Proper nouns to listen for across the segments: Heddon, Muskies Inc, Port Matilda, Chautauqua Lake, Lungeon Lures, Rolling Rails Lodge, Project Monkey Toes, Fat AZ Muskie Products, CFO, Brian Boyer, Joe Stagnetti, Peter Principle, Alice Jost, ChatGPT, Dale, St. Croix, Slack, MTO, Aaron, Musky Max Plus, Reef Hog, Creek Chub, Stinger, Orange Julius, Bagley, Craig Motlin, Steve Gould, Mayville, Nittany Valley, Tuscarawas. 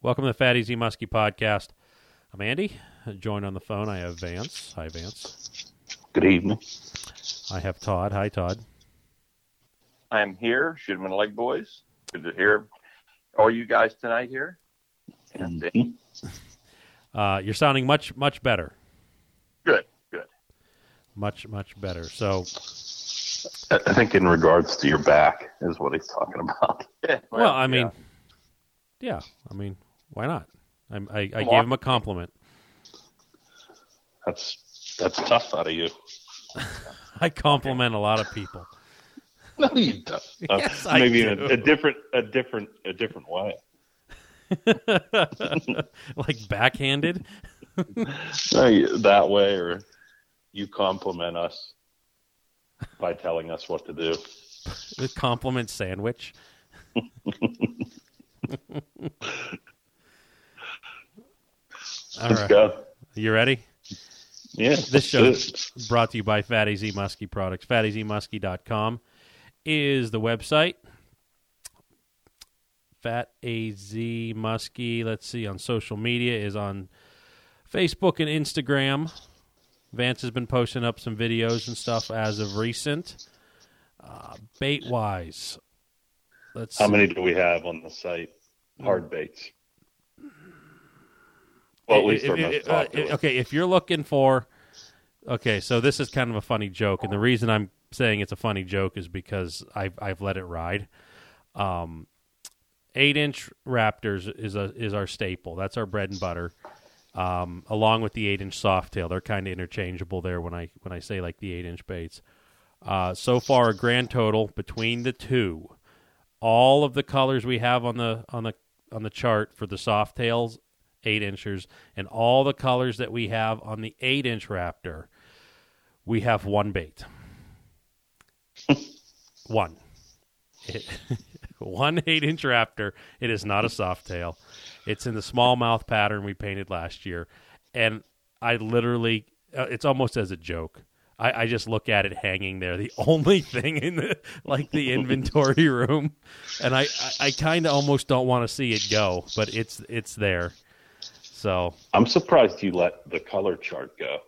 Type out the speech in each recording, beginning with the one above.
Welcome to the Fat AZ Muskie Podcast. I'm Andy. Joined on the phone, I have Vance. Hi, Vance. Good evening. I have Todd. Hi, Todd. I'm here. Shoot 'em in the leg, boys. Good to hear all you guys tonight here. And you're sounding much, much better. Good, good. Much, much better. So, I think in regards to your back is what he's talking about. Yeah, well, I mean, yeah. I mean, why not? I gave him a compliment. That's tough out of you. I compliment a lot of people. No, you don't. Yes, maybe I do. In a different way. Like backhanded? That way, or you compliment us by telling us what to do. The compliment sandwich. All right. Go. You ready? Yeah. This show is brought to you by Fat AZ Muskie Products. FatAZMuskie.com is the website. Fat AZ Muskie, let's see, on social media is on Facebook and Instagram. Vance has been posting up some videos and stuff as of recent. Bait-wise. Let's How many do we have on the site? Hard baits. Well, at least they're most popular. Okay, if you're looking for... Okay, so this is kind of a funny joke, and the reason I'm saying it's a funny joke is because I've let it ride. 8-inch Raptors is our staple. That's our bread and butter, along with the 8-inch Softail. They're kind of interchangeable there when I say like the 8-inch baits. So far, a grand total between the two, all of the colors we have on the chart for the Softails, 8-inchers, and all the colors that we have on the 8-inch Raptor, we have one bait. One. One 8-inch Raptor. It is not a Softail. It's in the smallmouth pattern we painted last year. And I literally, it's almost as a joke. I just look at it hanging there. The only thing in the inventory room. And I kind of almost don't want to see it go, but it's there. So I'm surprised you let the color chart go.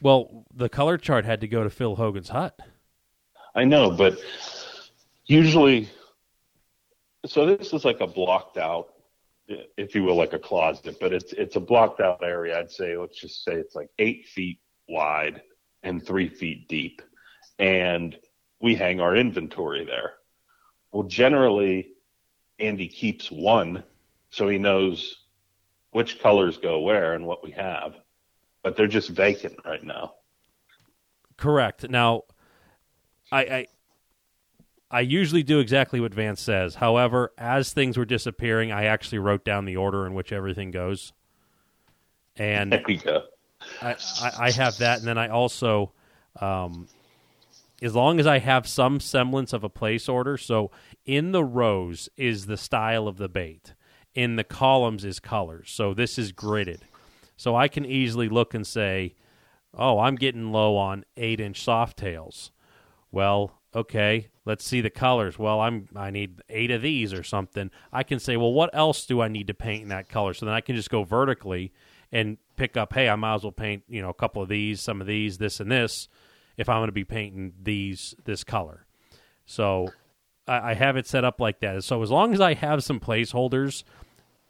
Well, the color chart had to go to Phil Hogan's hut. I know, but usually, so this is like a blocked out, if you will, like a closet, but it's a blocked out area. I'd say, let's just say it's like 8 feet wide and 3 feet deep. And we hang our inventory there. Well, generally, Andy keeps one, so he knows which colors go where and what we have, but they're just vacant right now. Correct. Now, I usually do exactly what Vance says. However, as things were disappearing, I actually wrote down the order in which everything goes. And there we go. I have that, and then I also, as long as I have some semblance of a place order, so in the rows is the style of the bait. In the columns is colors. So this is gridded. So I can easily look and say, oh, I'm getting low on 8-inch Softails. Well, okay, let's see the colors. Well, I need 8 of these or something. I can say, well, what else do I need to paint in that color? So then I can just go vertically and pick up, hey, I might as well paint, a couple of these, some of these, this and this, if I'm going to be painting these, this color. So I have it set up like that. So as long as I have some placeholders,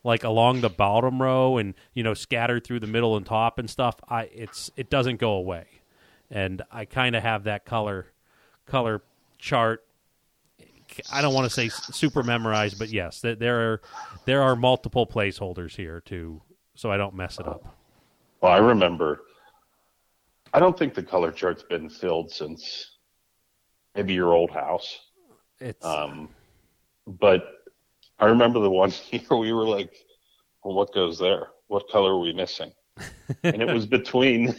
like along the bottom row and, scattered through the middle and top and stuff, it doesn't go away. And I kind of have that color chart. I don't want to say super memorized, but yes, there are multiple placeholders here too, so I don't mess it up. Well, I remember, I don't think the color chart's been filled since maybe your old house. It's but I remember the one year we were like, well, what goes there? What color are we missing? And it was between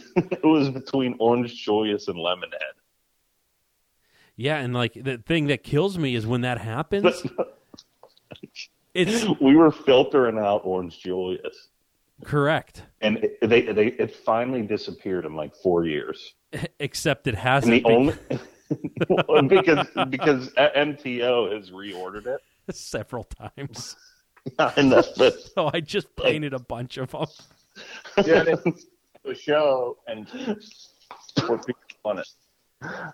Orange Julius and Lemonhead. Yeah, and like the thing that kills me is when that happens. We were filtering out Orange Julius. Correct. And it finally disappeared in like 4 years. Except it hasn't. And because MTO has reordered it several times. I know. So I just painted a bunch of them. Yeah, it was a show and we're on it.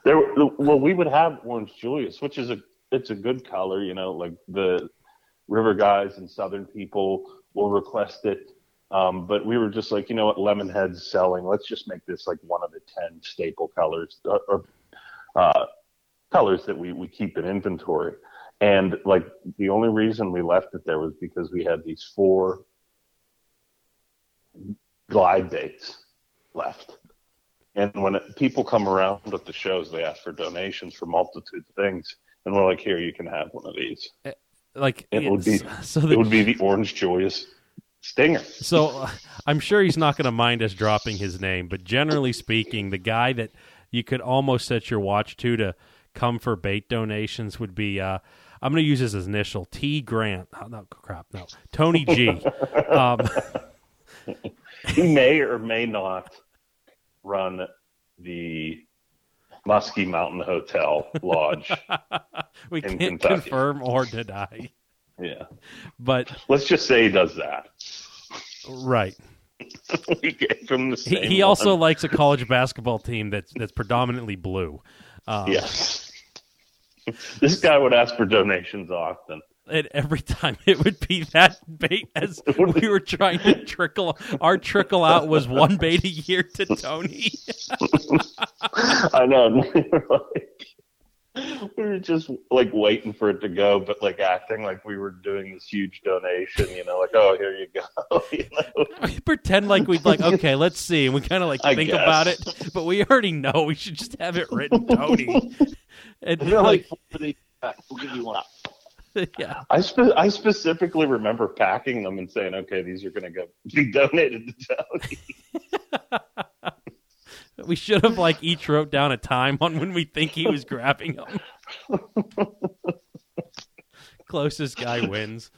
Well, we would have Orange Julius, which is it's a good color, you know, like the river guys and southern people will request it. But we were just like, you know what, Lemonhead's selling. Let's just make this like one of the 10 staple colors or colors that we keep in inventory. And like the only reason we left it there was because we had these 4 glide dates left. And when people come around at the shows, they ask for donations for multitude of things. And we're like, here, you can have one of these. It would be the Orange Julius Stinger. So I'm sure he's not going to mind us dropping his name. But generally speaking, the guy that you could almost set your watch to come for bait donations would be, I'm going to use his initial, T. Grant. Oh, no, crap, no. Tony G. He may or may not run the Muskie Mountain Hotel Lodge. We can't Kentucky. Confirm or deny. Yeah. But let's just say he does that. Right. We gave him the same he also likes a college basketball team that's predominantly blue. Yes. This guy would ask for donations often. And every time it would be that bait as we were trying to trickle. Our trickle out was one bait a year to Tony. I know. We were just like waiting for it to go, but like acting like we were doing this huge donation, you know, like, oh, here you go. You know? We pretend like we'd like, okay, let's see. And we kind of like think about it, but we already know we should just have it written, Tony. And they're like, we'll give you one. Yeah. I specifically remember packing them and saying, okay, these are going to go be donated to Tony. We should have like each wrote down a time on when we think he was grabbing them. Closest guy wins.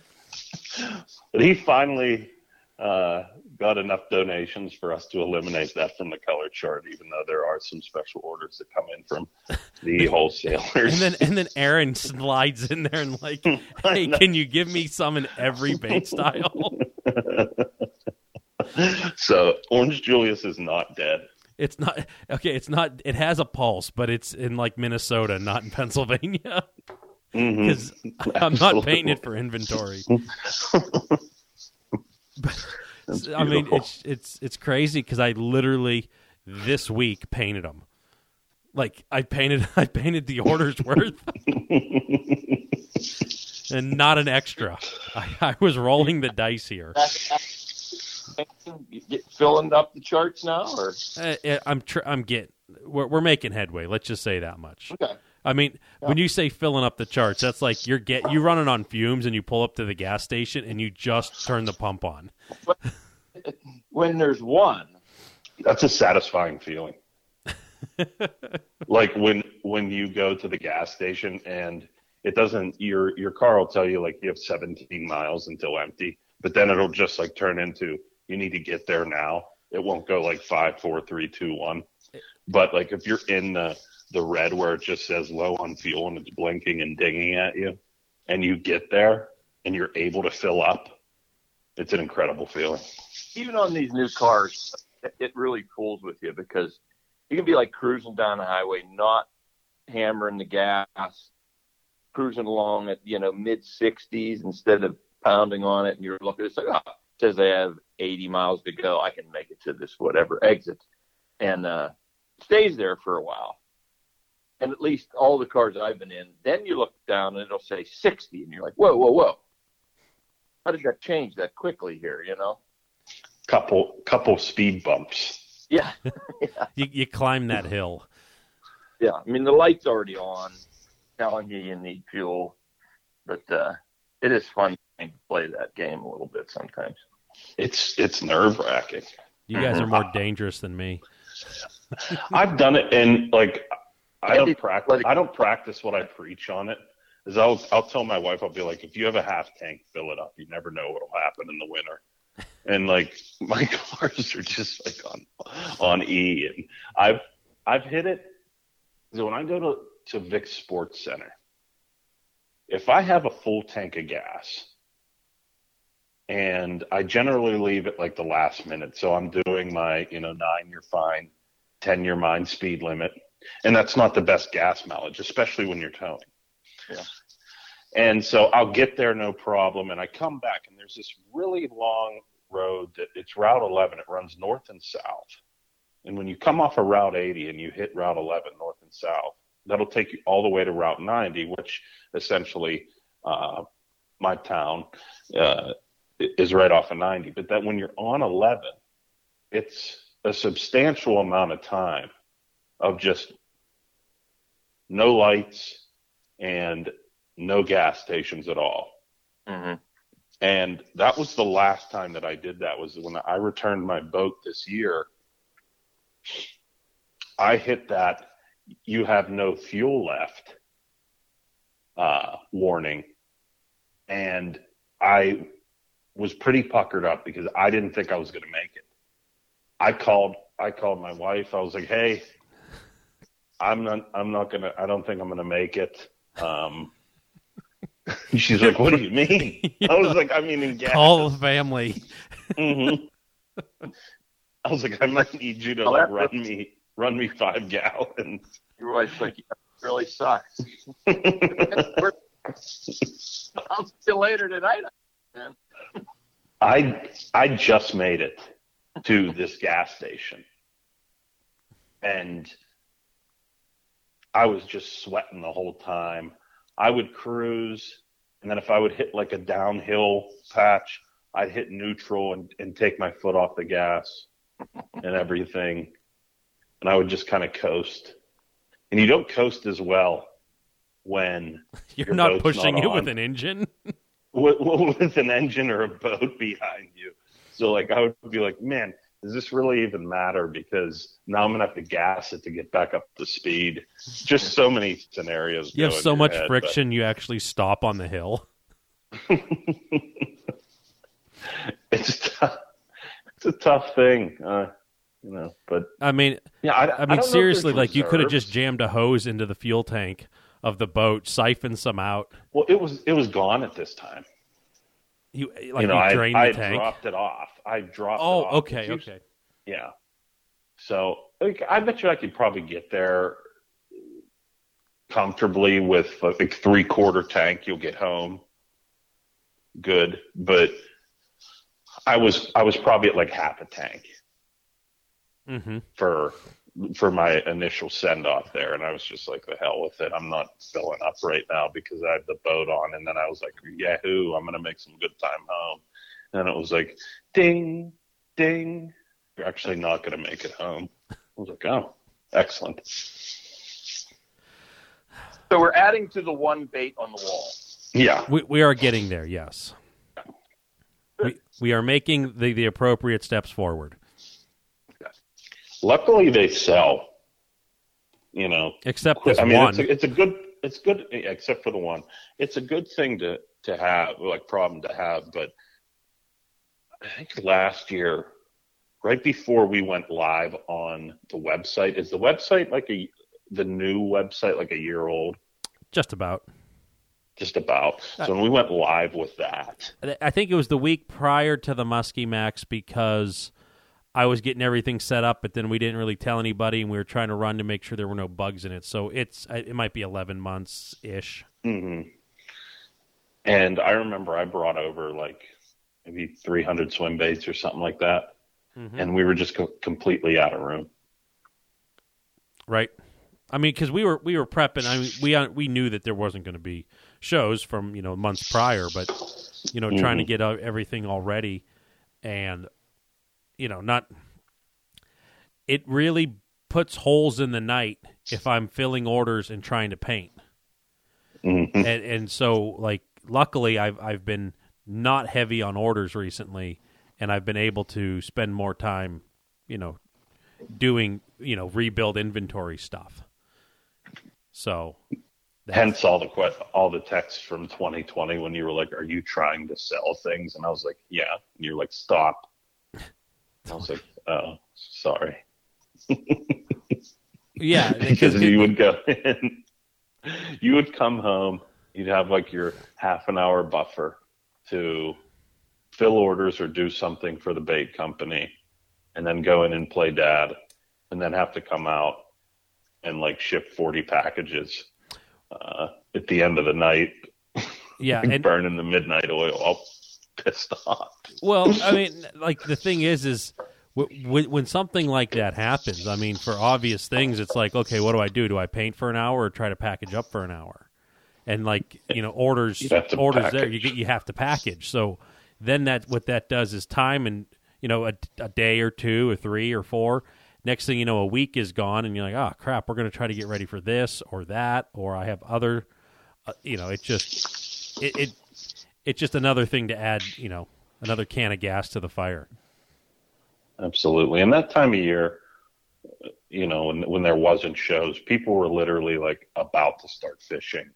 But he finally got enough donations for us to eliminate that from the color chart, even though there are some special orders that come in from the wholesalers. And then Aaron slides in there and like, hey, can you give me some in every bait style? So Orange Julius is not dead. It's not okay. It's not. It has a pulse, but it's in like Minnesota, not in Pennsylvania. Because I'm not painting it for inventory. But, I mean, it's crazy because I literally this week painted them. Like I painted the order's worth, and not an extra. I was rolling the dice here. Filling up the charts now, or we're making headway. Let's just say that much. Okay. I mean, When you say filling up the charts, that's like you running on fumes and you pull up to the gas station and you just turn the pump on. When there's one, that's a satisfying feeling. Like when you go to the gas station and it doesn't, your car will tell you like you have 17 miles until empty, but then it'll just like turn into you need to get there now. It won't go like 5, 4, 3, 2, 1. But like if you're in the red where it just says low on fuel and it's blinking and dinging at you and you get there and you're able to fill up, it's an incredible feeling. Even on these new cars, it really cools with you because you can be like cruising down the highway, not hammering the gas, cruising along at, you know, mid-60s instead of pounding on it. And you're looking, it's like, oh, it says they have 80 miles to go. I can make it to this whatever exit. And stays there for a while. And at least all the cars I've been in, then you look down and it'll say 60. And you're like, whoa, whoa, whoa. How did that change that quickly here, you know? Couple speed bumps. Yeah. Yeah. You climb that hill. Yeah. I mean, the light's already on, telling you need fuel. But it is fun to play that game a little bit sometimes. It's nerve-wracking. You guys are more dangerous than me. I've done it in, like... I don't practice what I preach on it. Is I'll tell my wife, I'll be like, if you have a half tank, fill it up. You never know what'll happen in the winter. And like my cars are just like on E. And I've hit it. So when I go to Vic's Sports Center, if I have a full tank of gas, And I generally leave at like the last minute. So I'm doing my, 9-year fine, 10-year mine speed limit. And that's not the best gas mileage, especially when you're towing. Yeah. And so I'll get there, no problem. And I come back and there's this really long road that it's Route 11. It runs north and south. And when you come off of Route 80 and you hit Route 11, north and south, that'll take you all the way to Route 90, which essentially my town is right off of 90. But that when you're on 11, it's a substantial amount of time of just no lights and no gas stations at all. Mm-hmm. And that was the last time that I did that was when I returned my boat this year. I hit that you have no fuel left warning. And I was pretty puckered up because I didn't think I was going to make it. I called my wife. I was like, hey, I don't think I'm going to make it. She's like, what do you mean? I was like, I mean, in gas. Call the family. Mm-hmm. I was like, I might need you to run me 5 gallons. Your wife's like, yeah, it really sucks. I'll see you later tonight, man. I just made it to this gas station, and I was just sweating the whole time. I would cruise, and then if I would hit like a downhill patch, I'd hit neutral and take my foot off the gas and everything, and I would just kind of coast. And you don't coast as well when you're not pushing it with an engine. With an engine or a boat behind you. So like I would be like, man, does this really even matter? Because now I'm gonna have to gas it to get back up to speed. Just so many scenarios. You have so much friction, you actually stop on the hill. It's tough. It's a tough thing, But I mean, yeah, I mean, seriously, like you could have just jammed a hose into the fuel tank of the boat, siphoned some out. Well, it was gone at this time. You drained the tank. I dropped it off. Oh, it off. Okay. Yeah. So like, I bet you I could probably get there comfortably with like 3/4 tank. You'll get home good, but I was probably at like half a tank for my initial send off there, and I was just like, the hell with it. I'm not filling up right now because I had the boat on, and then I was like, yahoo, I'm gonna make some good time home. And it was like, ding, ding, you're actually not gonna make it home. I was like, oh, excellent. So we're adding to the one bait on the wall. Yeah, we are getting there. Yes. We are making the appropriate steps forward. Luckily, they sell, Except this one. It's good, except for the one. It's a good thing to have, like problem to have, but I think last year, right before we went live on the website, is the website the new website like a year old? Just about. So when we went live with that. I think it was the week prior to the Muskie Max because I was getting everything set up, but then we didn't really tell anybody, and we were trying to run to make sure there were no bugs in it. So it might be 11 months-ish. Mm-hmm. And I remember I brought over like maybe 300 swim baits or something like that, and we were just completely out of room. Right. I mean, because we were prepping. I mean, we knew that there wasn't going to be shows from months prior, but trying to get everything all ready, and not, it really puts holes in the night if I'm filling orders and trying to paint. And so like luckily I've been not heavy on orders recently, and I've been able to spend more time doing rebuild inventory stuff. So hence all the texts from 2020 when you were like, are you trying to sell things? And I was like, yeah. And you're like, stop. I was like, oh, sorry. Yeah. Because you would go in, you would come home, you'd have like your half an hour buffer to fill orders or do something for the bait company and then go in and play dad and then have to come out and like ship 40 packages at the end of the night. Yeah. And burning the midnight oil. All pissed off. Well, I mean, like the thing is when something like that happens, I mean, for obvious things, it's like, okay, what do I do? Do I paint for an hour or try to package up for an hour? And like, you know, orders there, you have to package. So then what that does is time and, you know, a day or two or three or four. Next thing you know, a week is gone and you're like, oh, crap, we're going to try to get ready for this or that, or I have other, you know, it's just another thing to add, you know, another can of gas to the fire. Absolutely. And that time of year, you know, when there wasn't shows, people were literally like about to start fishing.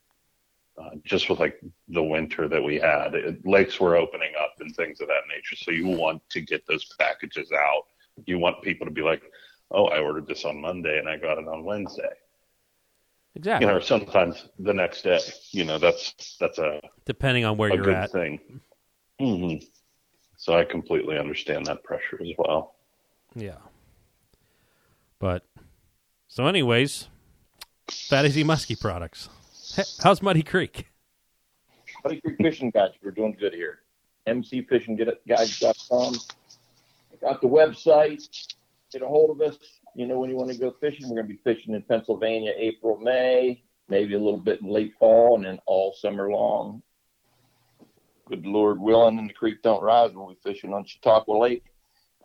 Just with like the winter that we had, lakes were opening up and things of that nature. So you want to get those packages out. You want people to be like, oh, I ordered this on Monday and I got it on Wednesday. Exactly. You know, or sometimes the next day, you know, that's a, depending on where you're at, thing. Mm-hmm. So I completely understand that pressure as well. Yeah. But so anyways, Fat AZ Muskie Products. How's Muddy Creek? Muddy Creek Fishing Guides. We're doing good here. MCFishingGuides.com. Got the website. Get a hold of us. You know when you want to go fishing. We're going to be fishing in Pennsylvania, April, May, maybe a little bit in late fall, and then all summer long. Good Lord willing, and the creek don't rise. We'll be fishing on Chautauqua Lake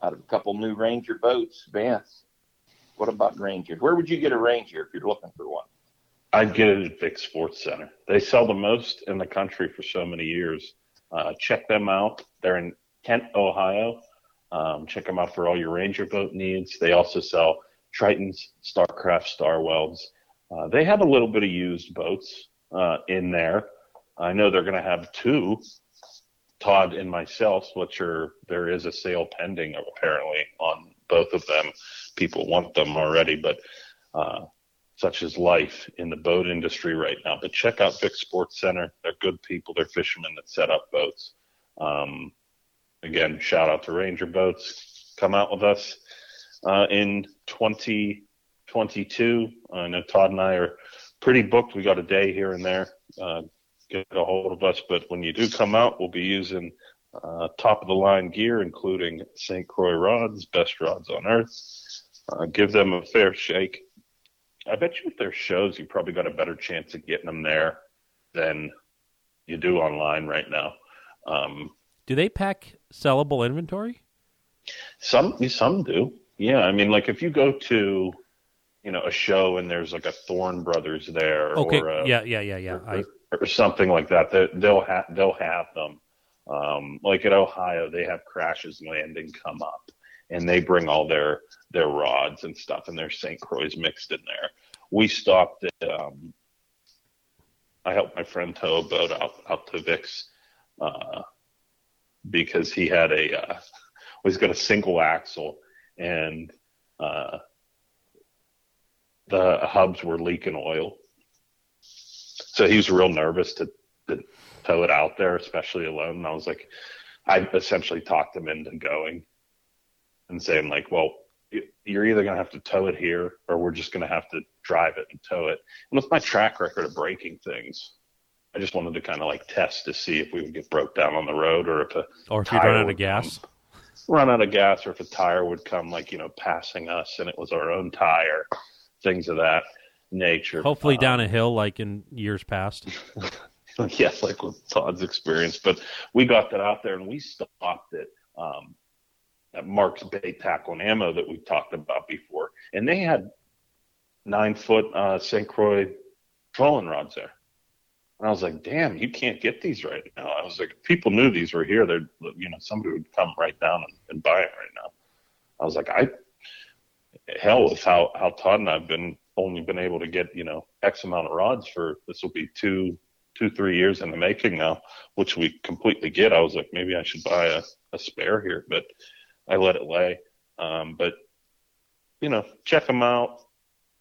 out of a couple new Ranger boats. Vance, what about Rangers? Where would you get a Ranger if you're looking for one? I'd get it at Vic's Sports Center. They sell the most in the country for so many years. Check them out. They're in Kent, Ohio. Check them out for all your Ranger boat needs. They also sell Tritons, Starcraft, Starwells. They have a little bit of used boats in there. I know they're going to have two. Todd and myself, there is a sale pending apparently on both of them. People want them already, but such is life in the boat industry right now. But check out Vic's Sports Center. They're good people. They're fishermen that set up boats. Again, shout out to Ranger Boats. Come out with us in 2022. I know Todd and I are pretty booked. We got a day here and there. Get a hold of us. But when you do come out, we'll be using top-of-the-line gear, including St. Croix rods, best rods on earth. Give them a fair shake. I bet you if there's shows, you probably got a better chance of getting them there than you do online right now. Do they pack sellable inventory? Some do. Yeah, I mean, like if you go to, you know, a show and there's like a Thorn Brothers there, okay. Or yeah, or something like that, they'll have them. Like at Ohio, they have Crash's Landing come up. And they bring all their rods and stuff, and their St. Croix mixed in there. We stopped at, I helped my friend tow a boat out to Vic's because he had he's got a single axle, and the hubs were leaking oil. So he was real nervous to tow it out there, especially alone. And I was like, I essentially talked him into going. And saying like, well, you're either going to have to tow it here or we're just going to have to drive it and tow it. And with my track record of breaking things, I just wanted to kind of like test to see if we would get broke down on the road or if you run out of gas or if a tire would come like, you know, passing us and it was our own tire, things of that nature. Hopefully down a hill like in years past. Yes, like with Todd's experience. But we got that out there and we stopped it. That Mark's Bait Tackle and Ammo that we talked about before. And they had 9-foot St. Croix trolling rods there. And I was like, damn, you can't get these right now. I was like, if people knew these were here, they'd, you know, somebody would come right down and buy it right now. I was like, with how Todd and I have only been able to get, you know, X amount of rods for, this will be 2-3 years in the making now, which we completely get. I was like, maybe I should buy a spare here, but I let it lay, but, you know, check them out.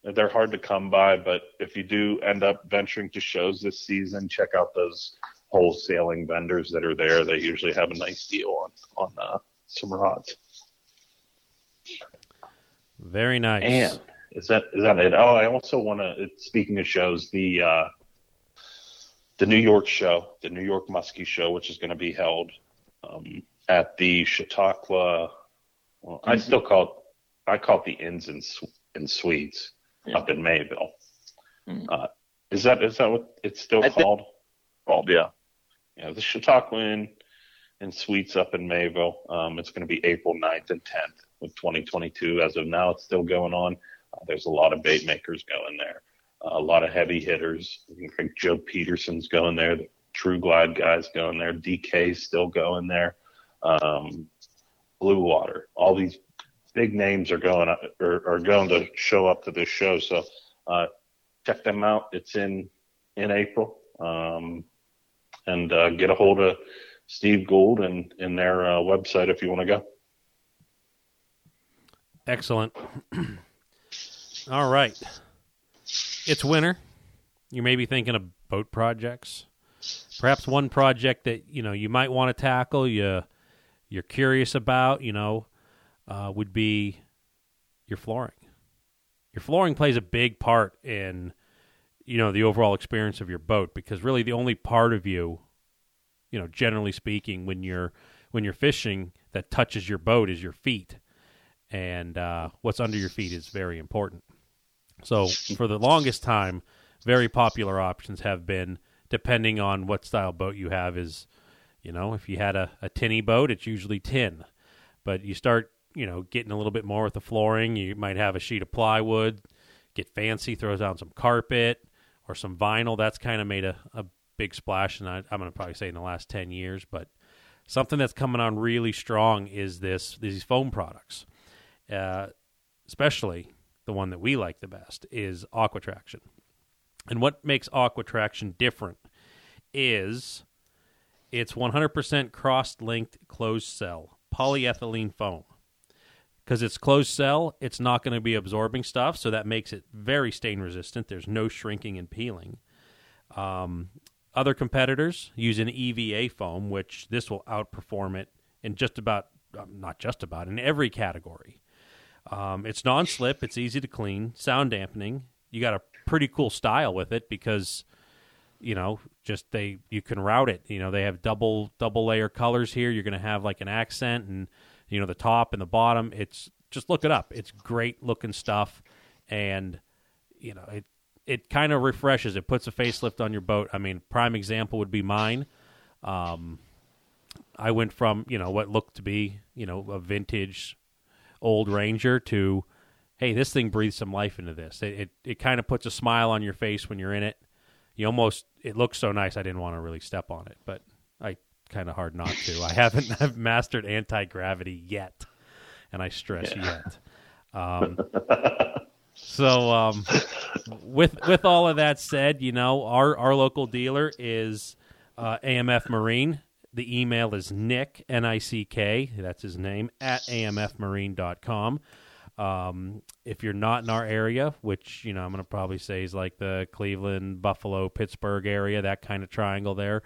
They're hard to come by, but if you do end up venturing to shows this season, check out those wholesaling vendors that are there. They usually have a nice deal on some rods. Very nice. And is that it? Oh, I also want to, speaking of shows, the New York show, the New York Muskie Show, which is going to be held at the Chautauqua. Well, mm-hmm. I call it the Inns and Suites up in Mayville. Mm-hmm. Is that what it's still called? Yeah, the Chautauqua Inn and Suites up in Mayville. It's going to be April 9th and 10th of 2022. As of now, it's still going on. There's a lot of bait makers going there. A lot of heavy hitters. I think Joe Peterson's going there. The True Glide guys going there. DK's still going there. Blue Water. All these big names are going up, are going to show up to this show. So check them out. It's in April. And get a hold of Steve Gould and their website if you want to go. Excellent. All right. It's winter. You may be thinking of boat projects. Perhaps one project that, you know, you might want to tackle, you're curious about, you know, would be your flooring. Your flooring plays a big part in, you know, the overall experience of your boat, because really the only part of you, you know, generally speaking, when you're fishing that touches your boat is your feet, and what's under your feet is very important. So for the longest time, very popular options have been, depending on what style boat you have, is, you know, if you had a tinny boat, it's usually tin, but you start, you know, getting a little bit more with the flooring. You might have a sheet of plywood, get fancy, throws down some carpet or some vinyl. That's kind of made a big splash, and I'm going to probably say in the last 10 years, but something that's coming on really strong is these foam products, especially the one that we like the best is Aqua Traction. And what makes Aqua Traction different is it's 100% cross-linked closed cell polyethylene foam. Because it's closed cell, it's not going to be absorbing stuff, so that makes it very stain resistant. There's no shrinking and peeling. Other competitors use an EVA foam, which this will outperform it in in every category. It's non-slip, it's easy to clean, sound dampening. You got a pretty cool style with it because, you know, you can route it. You know, they have double layer colors here. You're going to have like an accent and, you know, the top and the bottom. It's just, look it up. It's great looking stuff. And, you know, it kind of refreshes. It puts a facelift on your boat. I mean, prime example would be mine. I went from, you know, what looked to be, you know, a vintage old Ranger to, hey, this thing breathes some life into this. It kind of puts a smile on your face when you're in it. You almost, it looks so nice. I didn't want to really step on it, but I kind of hard not to. I haven't mastered anti-gravity yet, and I stress yet. So with all of that said, you know, our local dealer is AMF Marine. The email is Nick, N-I-C-K, that's his name, at amfmarine.com. If you're not in our area, which, you know, I'm going to probably say is like the Cleveland, Buffalo, Pittsburgh area, that kind of triangle there,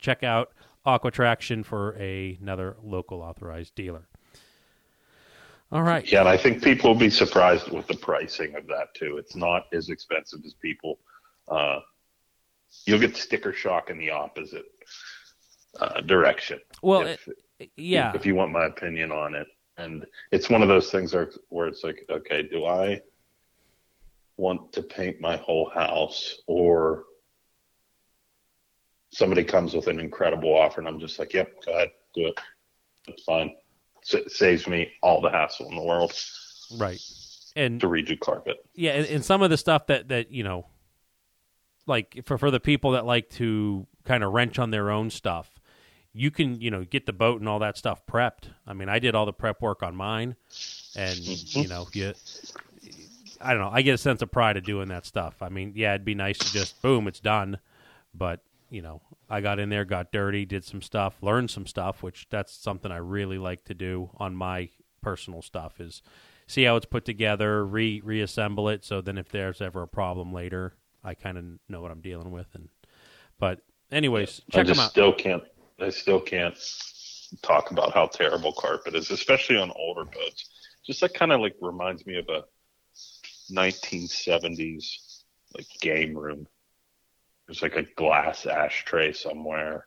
check out Aqua Traction for another local authorized dealer. All right. Yeah, and I think people will be surprised with the pricing of that, too. It's not as expensive as people. You'll get sticker shock in the opposite direction. Well, if you want my opinion on it, and it's one of those things where it's like, okay, do I want to paint my whole house, or somebody comes with an incredible offer and I'm just like, yep, go ahead, do it, it's fine, it saves me all the hassle in the world, right? And to redo carpet, and some of the stuff that you know, like for the people that like to kind of wrench on their own stuff. You can, you know, get the boat and all that stuff prepped. I mean, I did all the prep work on mine, and, you know, I don't know. I get a sense of pride of doing that stuff. I mean, yeah, it'd be nice to just, boom, it's done. But, you know, I got in there, got dirty, did some stuff, learned some stuff, which that's something I really like to do on my personal stuff is see how it's put together, reassemble it. So then if there's ever a problem later, I kind of know what I'm dealing with. But anyways, check them out. I still can't talk about how terrible carpet is, especially on older boats. Just that kind of like reminds me of a 1970s like game room. There's like a glass ashtray somewhere.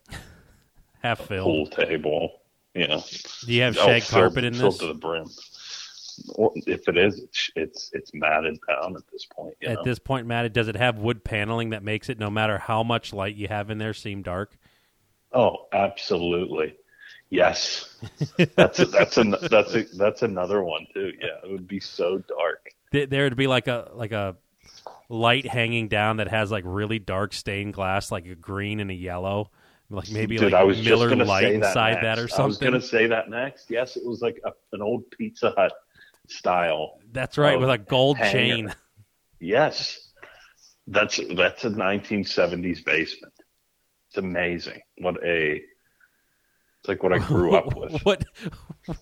Half filled. Pool table. You know. Do you have shag carpet in this? Filled to the brim. Well, if it is, it's matted down at this point. You know? At this point, matted. Does it have wood paneling that makes it, no matter how much light you have in there, seem dark? Oh, absolutely. Yes. That's another one too. Yeah, it would be so dark. There'd be like a light hanging down that has like really dark stained glass, like a green and a yellow. Like maybe dude, like Miller Lite inside that or something. I was going to say that next. Yes, it was like an old Pizza Hut style. That's right, with a gold chain. Yes. That's a 1970s basement. It's amazing. It's like what I grew up with.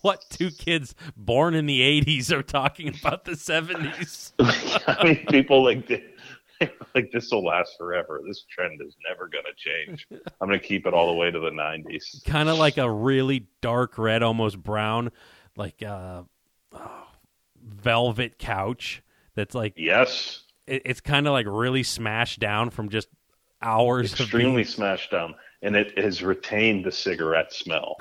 What two kids born in the 80s are talking about the 70s? I mean, people like this. Like, this will last forever. This trend is never going to change. I'm going to keep it all the way to the 90s. Kind of like a really dark red, almost brown, like velvet couch that's like... Yes. It's kind of like really smashed down from just hours Extremely smashed down. And it has retained the cigarette smell.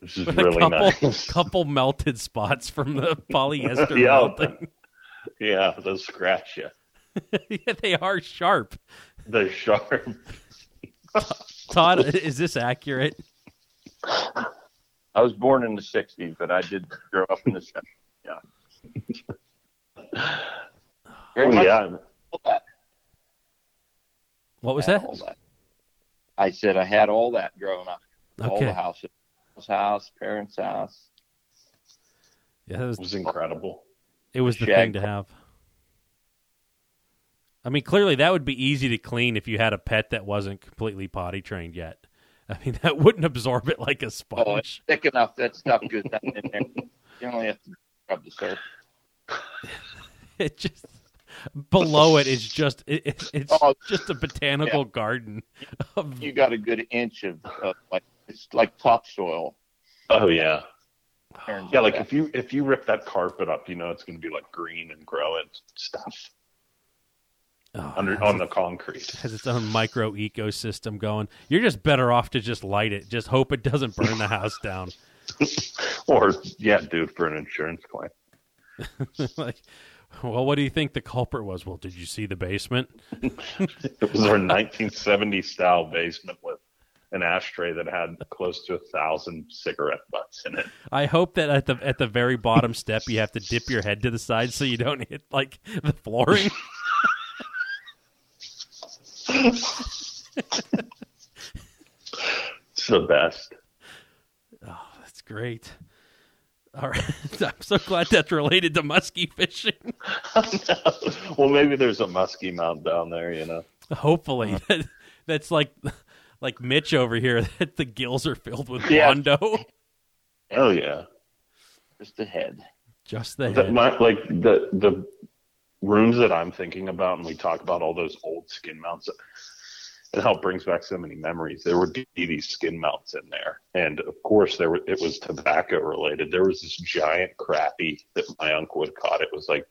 Which is really nice. A couple melted spots from the polyester melting. Yeah, those scratch you. Yeah, they are sharp. They're sharp. Todd, is this accurate? I was born in the 60s, but I did grow up in the 70s. Yeah. What was that? I said I had all that growing up. Okay. All the houses. House, parents' house. Yeah, it was incredible. It was the thing to have. I mean, clearly that would be easy to clean if you had a pet that wasn't completely potty trained yet. I mean, that wouldn't absorb it like a sponge. Oh, it's thick enough. That stuff goes down in there. You only have to rub the surface. It just below it is just it's just a botanical garden. You got a good inch of like it's like topsoil. Oh yeah. Yeah, like if you rip that carpet up, you know it's going to be like green and growing stuff. Oh, on the concrete. It has its own micro ecosystem going. You're just better off to just light it. Just hope it doesn't burn the house down. Or, yeah, dude, for an insurance claim. Like, well, what do you think the culprit was? Well, did you see the basement? It was our 1970s style basement with an ashtray that had close to 1,000 cigarette butts in it. I hope that at the very bottom step, you have to dip your head to the side so you don't hit like the flooring. It's the best. Oh, that's great. All right. I'm so glad that's related to muskie fishing. Well, maybe there's a muskie mount down there, you know. Hopefully. That's like Mitch over here, that the gills are filled with Bondo. Oh yeah. Just the head. Just the head. The rooms that I'm thinking about, and we talk about all those old skin mounts and how it brings back so many memories. There would be these skin mounts in there. And of course it was tobacco related. There was this giant crappie that my uncle had caught. It was like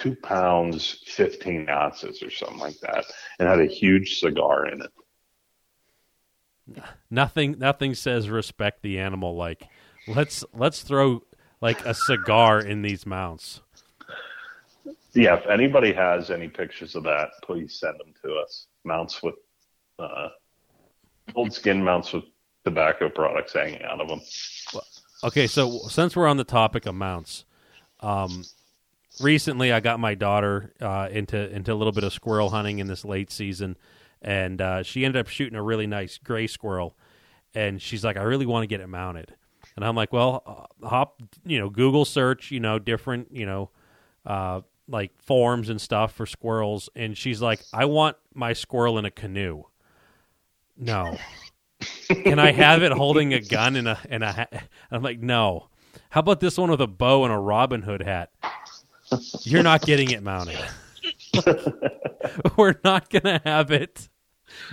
2 pounds, 15 ounces or something like that. And had a huge cigar in it. Nothing says respect the animal. Like let's throw like a cigar in these mounts. Yeah, if anybody has any pictures of that, please send them to us. Mounts with old skin mounts with tobacco products hanging out of them. Okay, so since we're on the topic of mounts, recently I got my daughter into a little bit of squirrel hunting in this late season, and she ended up shooting a really nice gray squirrel, and she's like, I really want to get it mounted. And I'm like, well, Google search, different, like forms and stuff for squirrels. And she's like, I want my squirrel in a canoe. No. Can I have it holding a gun and a hat? I'm like, no. How about this one with a bow and a Robin Hood hat? You're not getting it mounted. Like, we're not going to have it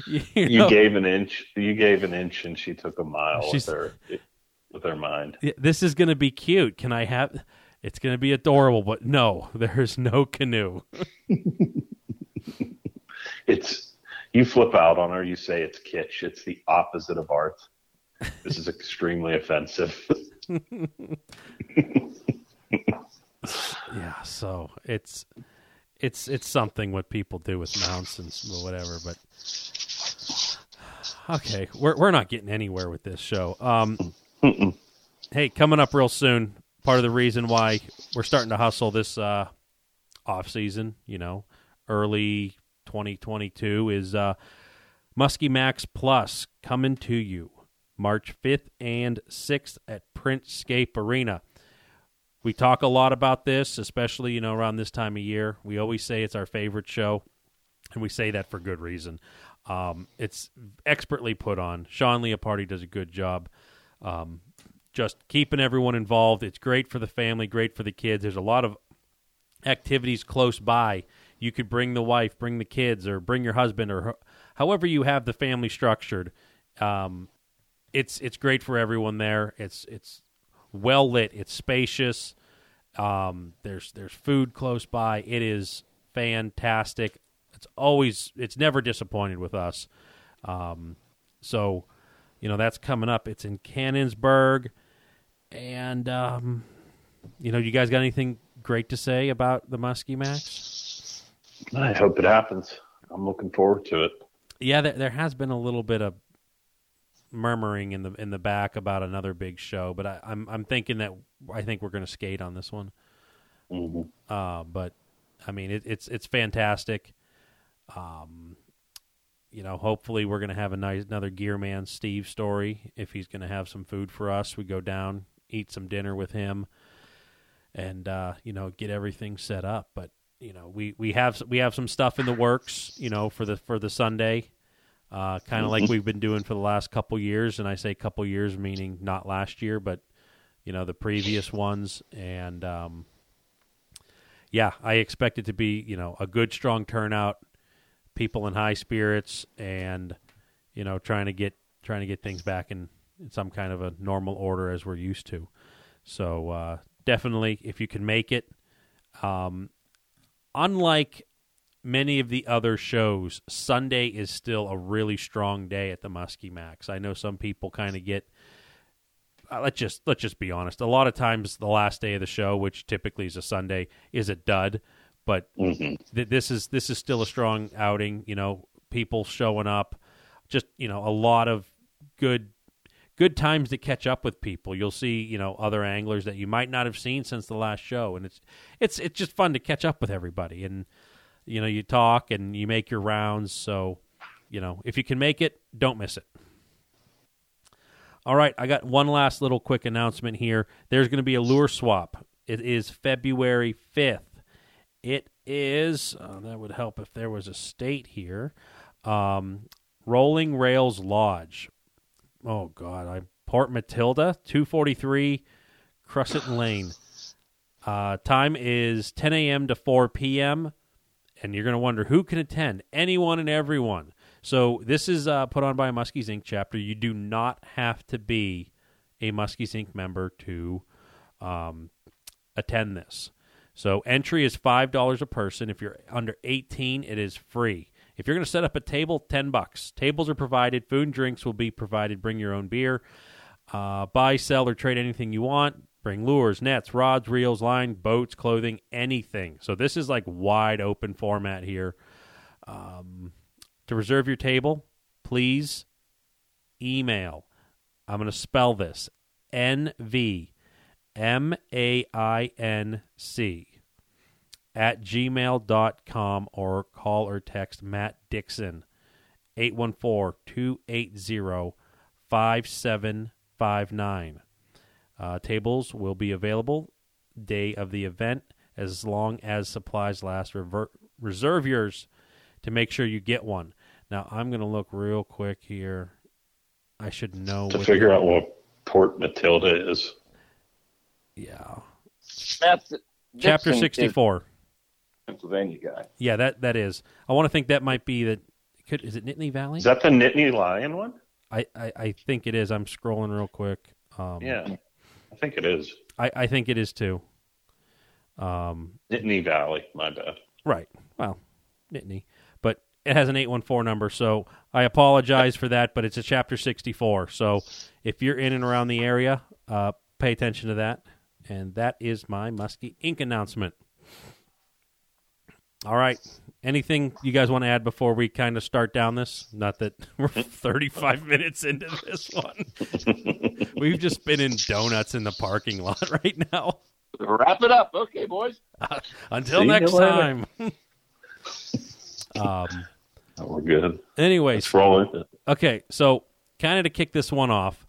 You gave an inch. You gave an inch, and she took a mile with her mind. This is going to be cute. Can I have? It's going to be adorable. But no, there is no canoe. You flip out on her. You say it's kitsch. It's the opposite of art. This is extremely offensive. Yeah, so it's something what people do with mounts and whatever, but okay, we're not getting anywhere with this show. Hey, coming up real soon, part of the reason why we're starting to hustle this off season, early 2022 is Muskie Max Plus coming to you March 5th and 6th at Printscape Arena. We talk a lot about this, especially, around this time of year. We always say it's our favorite show, and we say that for good reason. It's expertly put on. Sean Leopardi does a good job just keeping everyone involved. It's great for the family, great for the kids. There's a lot of activities close by. You could bring the wife, bring the kids, or bring your husband, or however you have the family structured. It's great for everyone there. It's well lit, it's spacious. There's food close by. It is fantastic. It's never disappointed with us. So, that's coming up. It's in Cannonsburg, and you guys got anything great to say about the Muskie Max? I hope it happens. I'm looking forward to it. Yeah, there has been a little bit of murmuring in the back about another big show, but I'm thinking that I think we're going to skate on this one. Mm-hmm. But I mean, it's fantastic. Hopefully we're going to have another Gear Man Steve story. If he's going to have some food for us, we go down, eat some dinner with him, and get everything set up. But we have some stuff in the works. For the Sunday. Kind of like we've been doing for the last couple years, and I say couple years meaning not last year, but the previous ones. And I expect it to be a good, strong turnout, people in high spirits, and trying to get things back in some kind of a normal order as we're used to. So definitely, if you can make it, unlike many of the other shows, Sunday is still a really strong day at the Muskie Max. I know some people kind of get, let's just be honest, a lot of times the last day of the show, which typically is a Sunday, is a dud. But this is still a strong outing. People showing up, just a lot of good times to catch up with people. You'll see other anglers that you might not have seen since the last show, and it's just fun to catch up with everybody. And you talk and you make your rounds. So, if you can make it, don't miss it. All right, I got one last little quick announcement here. There's going to be a lure swap. It is February 5th. It is, that would help if there was a state here, Rolling Rails Lodge. Oh, God, Port Matilda, 243 Crescent Lane. Time is 10 a.m. to 4 p.m., and you're going to wonder who can attend. Anyone and everyone. So this is put on by a Muskies Inc. chapter. You do not have to be a Muskies Inc. member to attend this. So entry is $5 a person. If you're under 18, it is free. If you're going to set up a table, $10. Tables are provided. Food and drinks will be provided. Bring your own beer. Buy, sell, or trade anything you want. Bring lures, nets, rods, reels, line, boats, clothing, anything. So this is like wide open format here. To reserve your table, please email. I'm going to spell this. nvmainc@gmail.com or call or text Matt Dixon, 814-280-5759. Tables will be available day of the event as long as supplies last. Reserve yours to make sure you get one. Now, I'm going to look real quick here. I should know. To figure out what Port Matilda is. Yeah. That's Chapter 64. Pennsylvania guy. Yeah, that is. I want to think that might be the Is it Nittany Valley? Is that the Nittany Lion one? I think it is. I'm scrolling real quick. Yeah, I think it is. I think it is too. Nittany Valley, my bad. Right. Well, Nittany. But it has an 814 number, so I apologize for that, but it's a Chapter 64. So if you're in and around the area, pay attention to that. And that is my Muskie Inc. announcement. All right. Anything you guys want to add before we kind of start down this? Not that we're 35 minutes into this one. We've just been in donuts in the parking lot right now. Wrap it up. Okay, boys. Until next time. We're good. Anyways. Let's roll it. Okay, so kind of to kick this one off,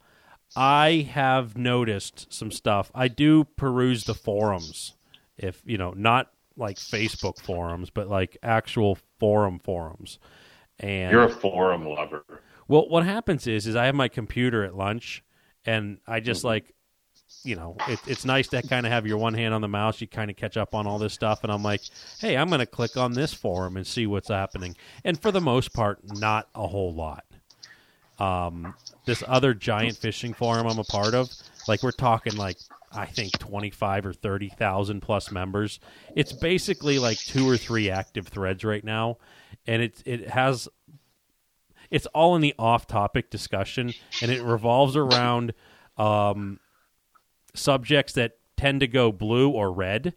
I have noticed some stuff. I do peruse the forums. If, you know, not like Facebook forums, but like actual forums. And you're a forum lover. Well, what happens is I have my computer at lunch, and I just like, you know, it's nice to kind of have your one hand on the mouse. You kind of catch up on all this stuff, and I'm like, hey, I'm going to click on this forum and see what's happening. And for the most part, not a whole lot. This other giant fishing forum I'm a part of, like we're talking like I think 25 or 30,000 plus members. It's basically like 2 or 3 active threads right now, and it's all in the off-topic discussion, and it revolves around subjects that tend to go blue or red.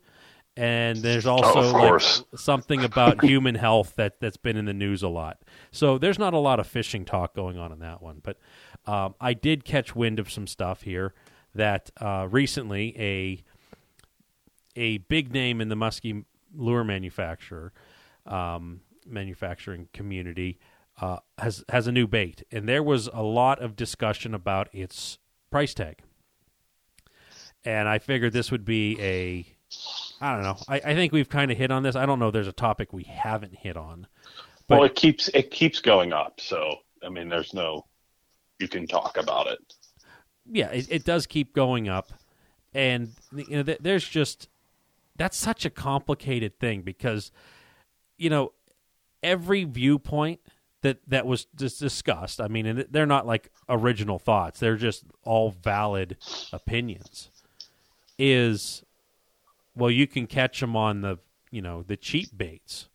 And there's also like something about human health that's been in the news a lot. So there's not a lot of fishing talk going on in that one. But I did catch wind of some stuff here that recently a big name in the muskie lure manufacturing community has a new bait. And there was a lot of discussion about its price tag. And I figured this would be I don't know. I think we've kind of hit on this. I don't know if there's a topic we haven't hit on. But... Well, it keeps going up. So, I mean, there's no... You can talk about it. Yeah, it does keep going up. And, you know, there's just... That's such a complicated thing because, you know, every viewpoint that was just discussed, I mean, and they're not like original thoughts. They're just all valid opinions, is... Well, you can catch them on the, you know, the cheap baits.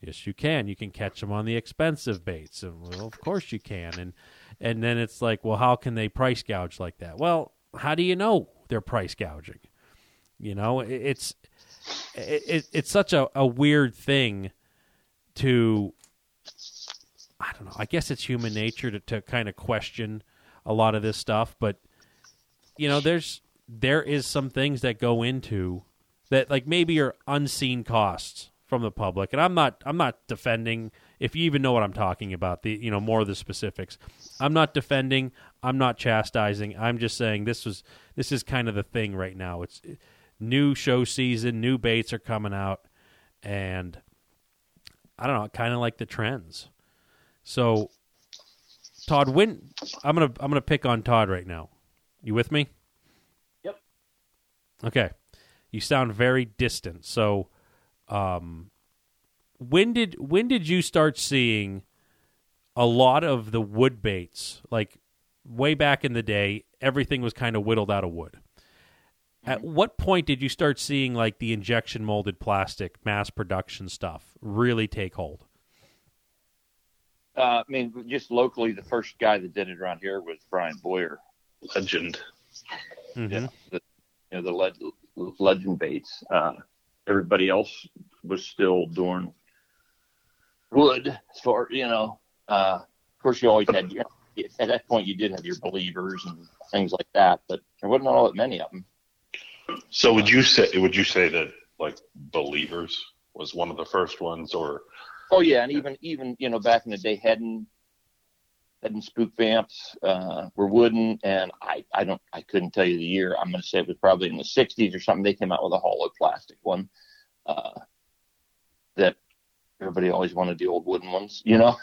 Yes, you can. You can catch them on the expensive baits. And, well, of course you can. And then it's like, well, how can they price gouge like that? Well, how do you know they're price gouging? You know, it's such a weird thing to, I don't know, I guess it's human nature to kind of question a lot of this stuff. But, you know, there is some things that go into that, like maybe are unseen costs from the public. And I'm not defending, if you even know what I'm talking about, the, you know, more of the specifics. I'm not defending, I'm not chastising. I'm just saying this is kind of the thing right now. It's new show season, new baits are coming out, and I don't know, kind of like the trends. So Todd, I'm going to pick on Todd right now. You with me? Okay, you sound very distant. So, when did you start seeing a lot of the wood baits? Like way back in the day, everything was kind of whittled out of wood. At what point did you start seeing like the injection molded plastic mass production stuff really take hold? I mean, just locally, the first guy that did it around here was Brian Boyer, legend. Mm-hmm. Yeah. You know, the legend baits. Everybody else was still doing wood as far, you know. Of course, you always had, at that point, you did have your Believers and things like that, but there wasn't all that many of them. So would you say that, like, Believers was one of the first ones, or? Oh, yeah, and even you know, back in the day, Heddon Spook Vamps were wooden, and I couldn't tell you the year. I'm going to say it was probably in the 60s or something. They came out with a hollow plastic one that everybody always wanted, the old wooden ones, you know.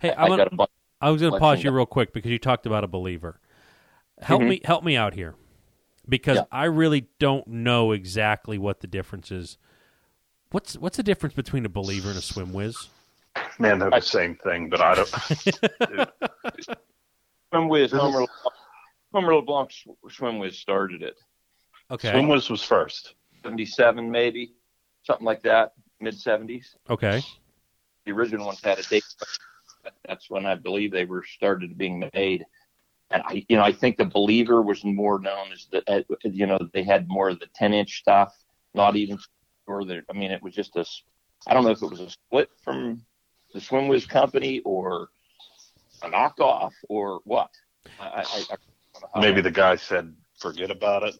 Hey, I was going to pause you real quick because you talked about a Believer. Help me out here because I really don't know exactly what the difference is. What's the difference between a Believer and a Swim Wiz? Man, they're the same thing, but I don't. Swim Wiz, Homer LeBlanc, Swim Wiz started it. Okay. Swim Wiz was first. 77, maybe, something like that, mid-70s. Okay. The original ones had a date. That's when I believe they were started being made. And I think the Believer was more known as the, they had more of the 10-inch stuff, not even, it was just a, I don't know if it was a split from the Swim Wiz company or a knockoff or what. I maybe the guy said, forget about it,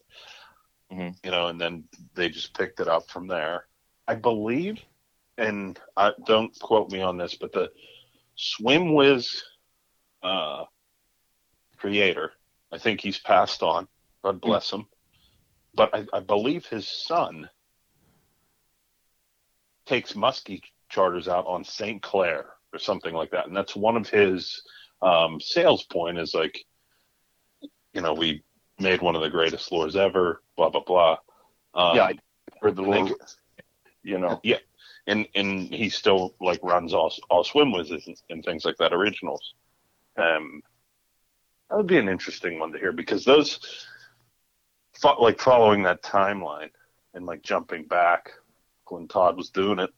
and then they just picked it up from there. I believe, and don't quote me on this, but the Swim Wiz creator, I think he's passed on, God bless him, but I believe his son takes muskie charters out on St. Clair or something like that, and that's one of his sales point is like, we made one of the greatest lures ever, blah, blah, blah. I heard the link, Yeah. And he still, runs all Swim Wizards and things like that, originals. That would be an interesting one to hear, because those, following that timeline and, jumping back when Todd was doing it,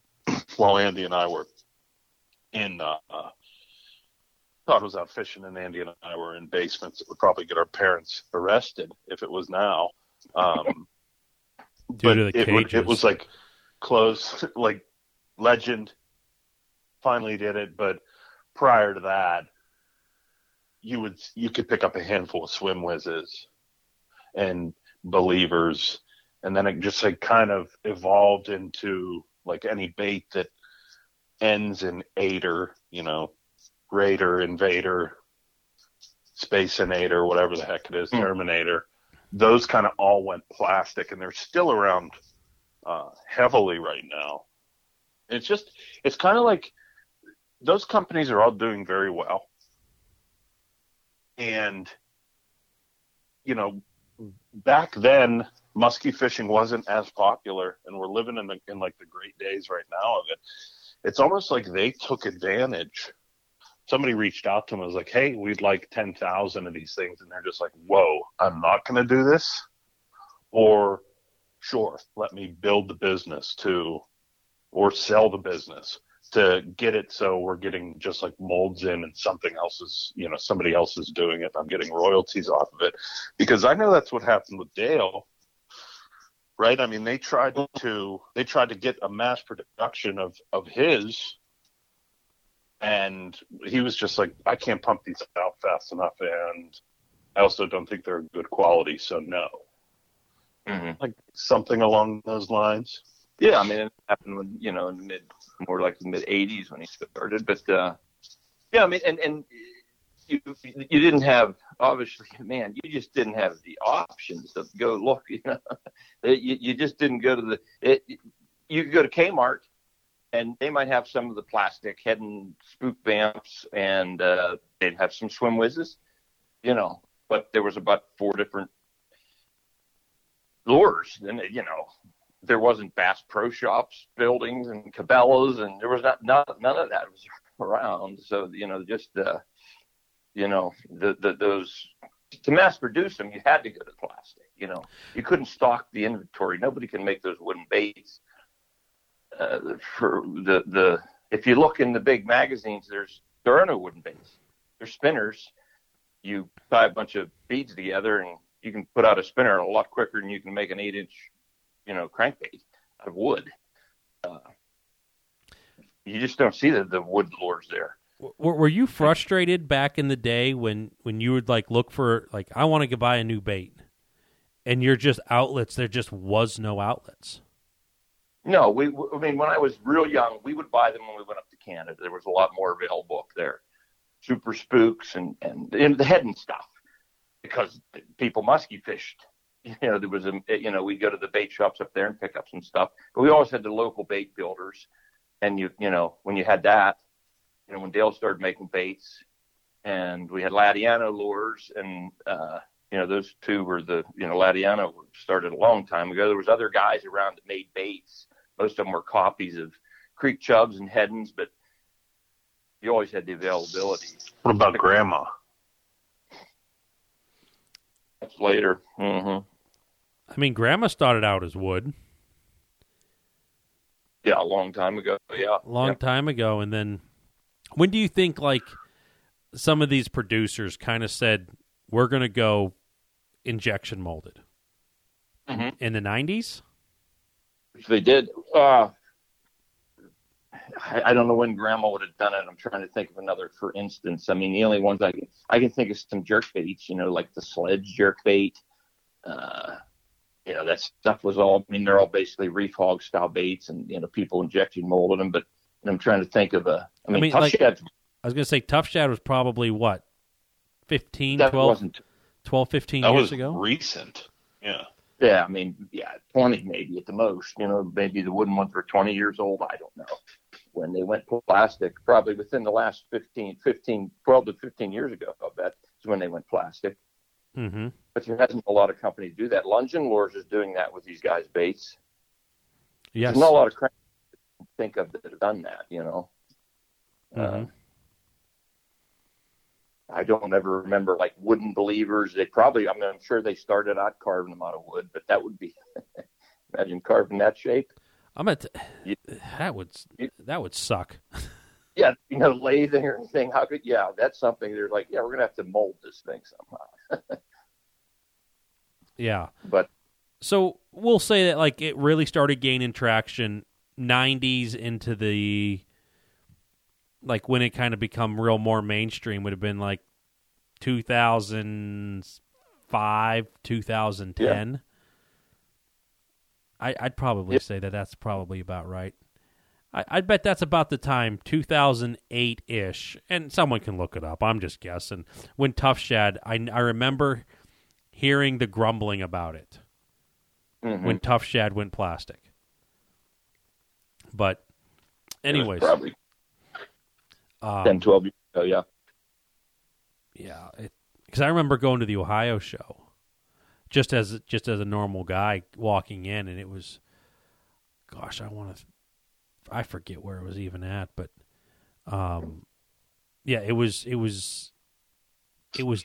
while Andy and I were in Todd was out fishing, and Andy and I were in basements that would probably get our parents arrested if it was now. It was close, Legend finally did it, but prior to that, you could pick up a handful of Swim Wizzes and Believers, and then it just kind of evolved into any bait that ends in aider, Raider, Invader, Spaceinator, whatever the heck it is, Terminator. Those kind of all went plastic, and they're still around heavily right now. It's just, it's kind of those companies are all doing very well. And, back then, muskie fishing wasn't as popular, and we're living in the great days right now of it. It's almost like they took advantage. Somebody reached out to them and was like, hey, we'd like 10,000 of these things. And they're just like, whoa, I'm not going to do this. Or, sure, let me build the business or sell the business to get it. So we're getting just molds in and something else is, somebody else is doing it. I'm getting royalties off of it, because I know that's what happened with Dale, right? I mean, they tried to get a mass production of his. And he was just like, I can't pump these out fast enough, and I also don't think they're good quality, so no. Mm-hmm. Something along those lines. Yeah, it happened when, in the mid-'80s when he started, but, and you didn't have, obviously, man, you just didn't have the options to go look, you just didn't go to you could go to Kmart, and they might have some of the plastic Heddon Spook Vamps, and they'd have some Swim Wizzes, But there was about 4 different lures. And, there wasn't Bass Pro Shops buildings and Cabela's, and there was none of that was around. So, those to mass produce them, you had to go to plastic, You couldn't stock the inventory. Nobody can make those wooden baits. For the if you look in the big magazines, there are no wooden baits. They're spinners. You tie a bunch of beads together, and you can put out a spinner a lot quicker than you can make an 8-inch, crankbait out of wood. You just don't see the wood lures there. Were you frustrated back in the day when you would look for I want to buy a new bait, and you're just outlets? There just was no outlets. No, when I was real young, we would buy them when we went up to Canada. There was a lot more available up there. Super Spooks and the Heddon stuff, because people musky fished. We'd go to the bait shops up there and pick up some stuff. But we always had the local bait builders. And, when you had that, when Dale started making baits, and we had Latiano lures, and, those two were Latiano started a long time ago. There was other guys around that made baits. Most of them were copies of Creek Chubs and Heddons, but you always had the availability. What about Grandma? That's later. Mm-hmm. I mean, Grandma started out as wood. Yeah, a long time ago. Yeah, long time ago. And then, when do you think like some of these producers kind of said we're going to go injection molded? Mm-hmm. In the 90s? They did. I don't know when Grandma would have done it. I'm trying to think of another, for instance. I mean, the only ones I can think of some jerkbaits, you know, like the sledge jerkbait. You know, that stuff was all, I mean, they're all basically reef hog style baits and, you know, people injection molded them. But I'm trying to think of I mean Tough Shad. I was going to say Tough Shad was probably what? 15 years ago? That was recent. Yeah. Yeah, I mean, 20 maybe at the most. You know, maybe the wooden ones were 20 years old. I don't know. When they went plastic, probably within the last 12 to 15 years ago, I bet, is when they went plastic. Mm-hmm. But there hasn't a lot of companies do that. Lungeon Lures is doing that with these guys' baits. Yes. There's not a lot of cranks I can think of that have done that, you know. Mm-hmm. I don't ever remember, like, wooden Believers. They probably, I mean, I'm sure they started out carving them out of wood, but that would be, imagine carving that shape. That would suck. Yeah, you know, lathing or anything. How could, that's something they're like, we're going to have to mold this thing somehow. Yeah. But. So we'll say that, like, it really started gaining traction 90s into the, like, when it kind of become real more mainstream would have been like 2005, 2010. Yeah. I'd probably say that's probably about right. I'd bet that's about the time, 2008-ish, and someone can look it up. I'm just guessing. When Tough Shad, I remember hearing the grumbling about it, mm-hmm, when Tough Shad went plastic. But anyways. 10, 12 years ago, yeah. Yeah, because I remember going to the Ohio show just as a normal guy walking in, and it was, gosh, I forget where it was even at, but it was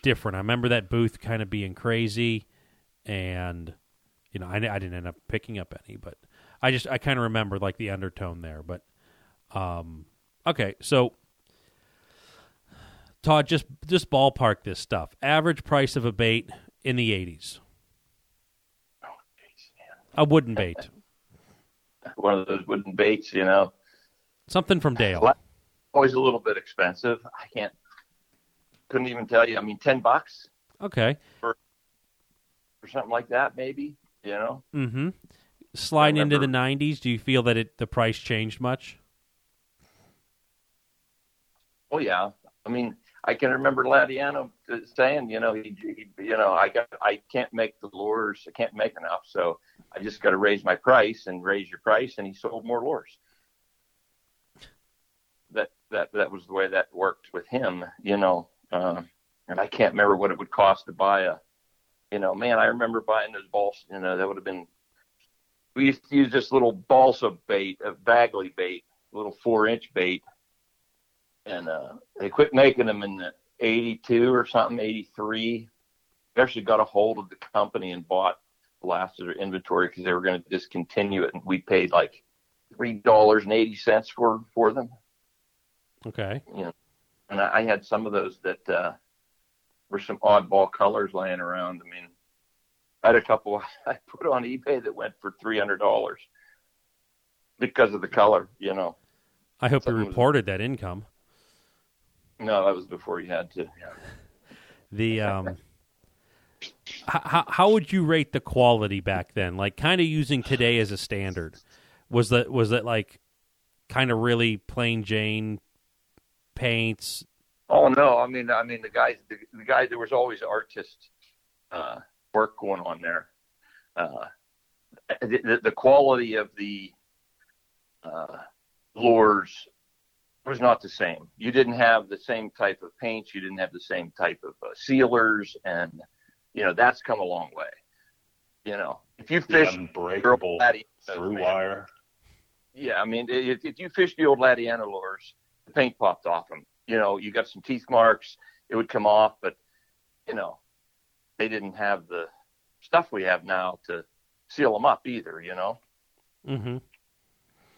different. I remember that booth kind of being crazy, and you know, I didn't end up picking up any, but I kind of remember like the undertone there. But okay, so. Todd, just ballpark this stuff. Average price of a bait in the 80s. Oh, geez, man. A wooden bait. One of those wooden baits, you know. Something from Dale. Always a little bit expensive. Couldn't even tell you. I mean, $10. Okay. For something like that, maybe, you know. Mm-hmm. Sliding into the 90s, do you feel that the price changed much? Oh, yeah. I mean, I can remember Ladiano saying, you know, I can't make the lures, I can't make enough, so I just got to raise your price, and he sold more lures. That was the way that worked with him, you know. And I can't remember what it would cost to buy I remember buying those balsa, you know, that would have been. We used to use this little balsa bait, a Bagley bait, a little 4-inch bait. And they quit making them in the 82 or something, 83. We actually got a hold of the company and bought the last of their inventory because they were going to discontinue it. And we paid like $3.80 for them. Okay. You know, and I had some of those that were some oddball colors laying around. I mean, I had a couple I put on eBay that went for $300 because of the color, you know. I hope you reported that income. No, that was before you had to. Yeah. How would you rate the quality back then? Like, kind of using today as a standard, was that like kind of really plain Jane paints? Oh no, I mean the guys there was always artist work going on there. The quality of the lures was not the same. You didn't have the same type of paints. You didn't have the same type of sealers, and you know that's come a long way. You know, if you fish unbreakable through wire, I mean, if you fish the old Ladiano lures, the paint popped off them. you know, you got some teeth marks, it would come off, but, you know, they didn't have the stuff we have now to seal them up either, you know? Mm-hmm.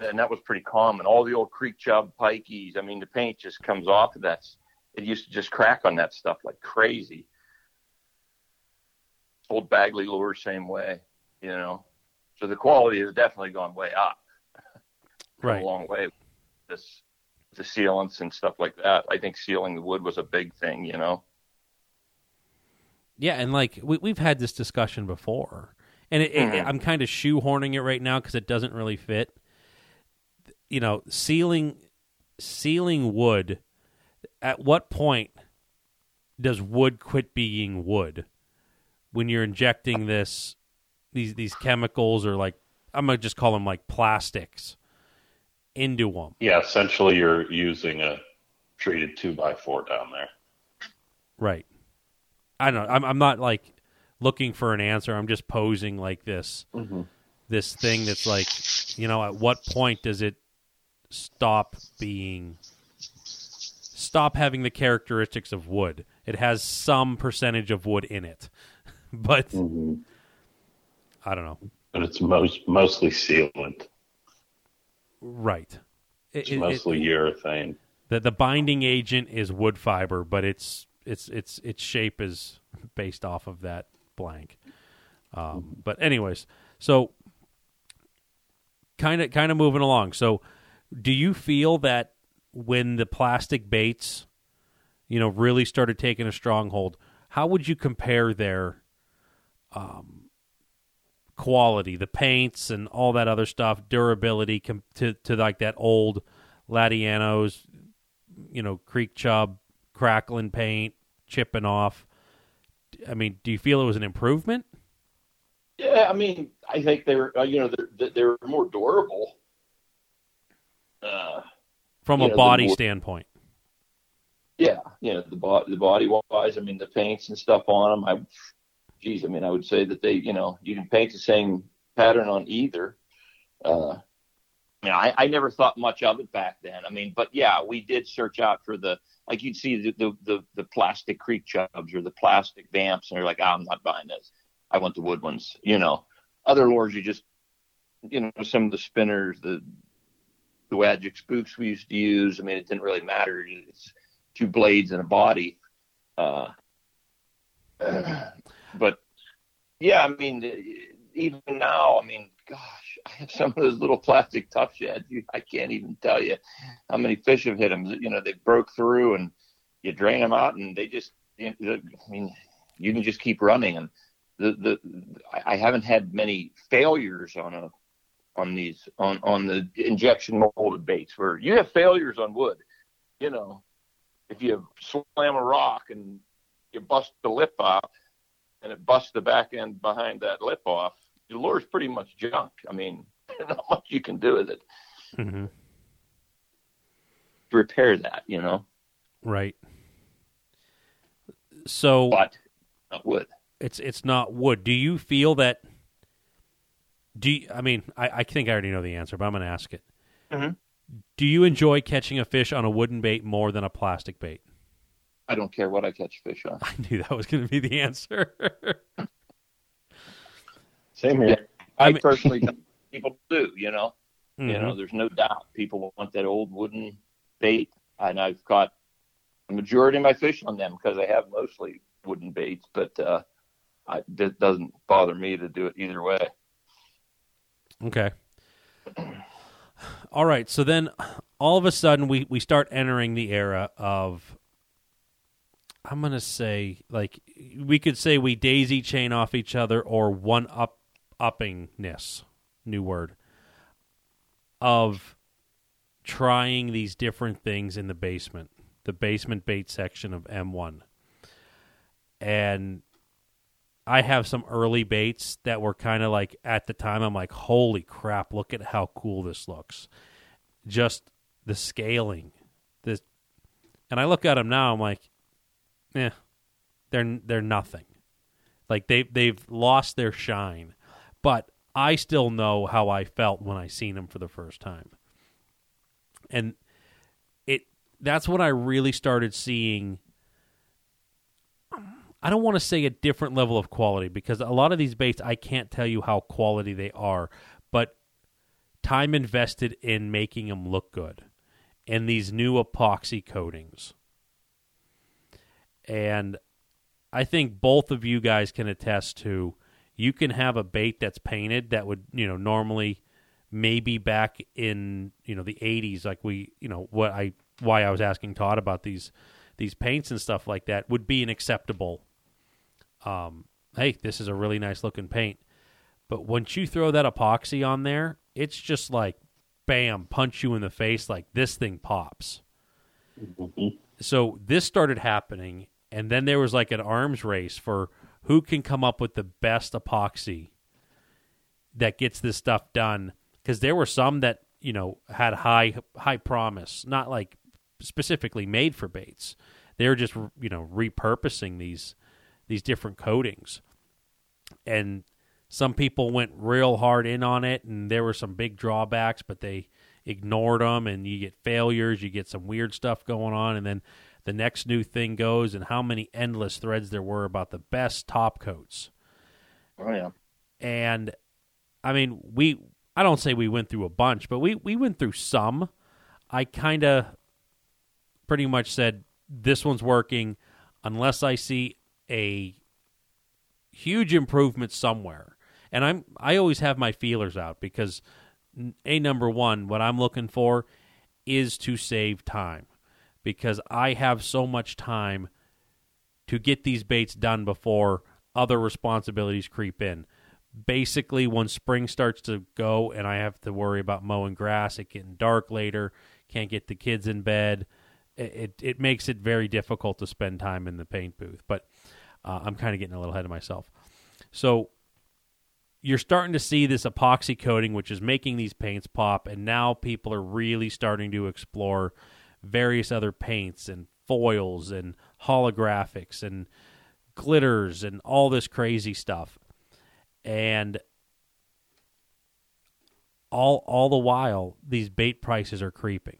And that was pretty common. All the old Creek Chub pikeys, I mean, the paint just comes off of that. It used to just crack on that stuff like crazy. Old Bagley lure, same way, you know? So the quality has definitely gone way up. Right. A long way. This, the sealants and stuff like that. I think sealing the wood was a big thing, you know? Yeah, and like we've had this discussion before, and I'm kind of shoehorning it right now because it doesn't really fit. You know, sealing wood, at what point does wood quit being wood when you're injecting these chemicals, or like, I'm going to just call them like plastics, into them? Yeah, essentially you're using a treated 2x4 down there. Right. I don't know. I'm not like looking for an answer. I'm just posing like this, this thing that's like, you know, at what point does it stop having the characteristics of wood? It has some percentage of wood in it, but I don't know. But it's mostly sealant. Right. It's mostly urethane. The binding agent is wood fiber, but its shape is based off of that blank. But anyways, so kind of moving along. So do you feel that when the plastic baits, you know, really started taking a stronghold, how would you compare their quality, the paints and all that other stuff, durability to like that old Latianos, you know, Creek Chub, crackling paint, chipping off? I mean, do you feel it was an improvement? Yeah, I mean, I think they were, you know, they're more durable. From a body standpoint. Yeah, you know, the body-wise, I mean, the paints and stuff on them, I would say that they, you know, you can paint the same pattern on either. You know, I never thought much of it back then. I mean, but yeah, we did search out for the, like you'd see the plastic Creek Chubs or the plastic Vamps, and they're like, I'm not buying this. I want the wood ones, you know. Other lures, you just, you know, some of the spinners, the Wadgic Spooks we used to use. I mean, it didn't really matter. It's two blades and a body. But yeah, I mean, even now, I mean, gosh, I have some of those little plastic Tough Shads. I can't even tell you how many fish have hit them. You know, they broke through and you drain them out, and they just, I mean, you can just keep running. And I haven't had many failures on the injection molded baits, where you have failures on wood. You know, if you slam a rock and you bust the lip off, and it busts the back end behind that lip off, your lure's pretty much junk. I mean, there's not much you can do with it. Mm-hmm. Repair that, you know? Right. So, but not wood. It's not wood. Do you feel that? I mean, I think I already know the answer, but I'm going to ask it. Mm-hmm. Do you enjoy catching a fish on a wooden bait more than a plastic bait? I don't care what I catch fish on. I knew that was going to be the answer. Same here. Yeah, I mean, personally, people do, you know. Mm-hmm. You know, there's no doubt people want that old wooden bait, and I've caught the majority of my fish on them because I have mostly wooden baits, but it doesn't bother me to do it either way. Okay. All right. So then all of a sudden we start entering the era of, I'm going to say, like, we could say we daisy chain off each other, or one-uppingness, new word, of trying these different things in the basement bait section of M1. And I have some early baits that were kind of like, at the time, I'm like, holy crap, look at how cool this looks. Just the scaling. This, and I look at them now, I'm like, yeah, they're nothing. Like they've lost their shine, but I still know how I felt when I seen them for the first time. And it that's when I really started seeing, I don't want to say a different level of quality, because a lot of these baits, I can't tell you how quality they are, but time invested in making them look good, and these new epoxy coatings. And I think both of you guys can attest to, you can have a bait that's painted that would, you know, normally maybe back in, you know, the 80s, like we, you know, what I, why I was asking Todd about these paints and stuff like that would be an acceptable, hey, this is a really nice looking paint. But once you throw that epoxy on there, it's just like, bam, punch you in the face, like this thing pops. Mm-hmm. So this started happening, and then there was like an arms race for who can come up with the best epoxy that gets this stuff done. Because there were some that, you know, had high promise, not like specifically made for baits. They were just, you know, repurposing these different coatings. And some people went real hard in on it, and there were some big drawbacks, but they ignored them, and you get failures, you get some weird stuff going on, and then the next new thing goes, and how many endless threads there were about the best top coats. Oh, yeah. And, I mean, I don't say we went through a bunch, but we went through some. I kind of pretty much said, this one's working unless I see a huge improvement somewhere. And I always have my feelers out because, number one, what I'm looking for is to save time, because I have so much time to get these baits done before other responsibilities creep in. Basically, when spring starts to go and I have to worry about mowing grass, it getting dark later, can't get the kids in bed, it makes it very difficult to spend time in the paint booth. But I'm kind of getting a little ahead of myself. So you're starting to see this epoxy coating, which is making these paints pop, and now people are really starting to explore various other paints and foils and holographics and glitters and all this crazy stuff. And all the while, these bait prices are creeping.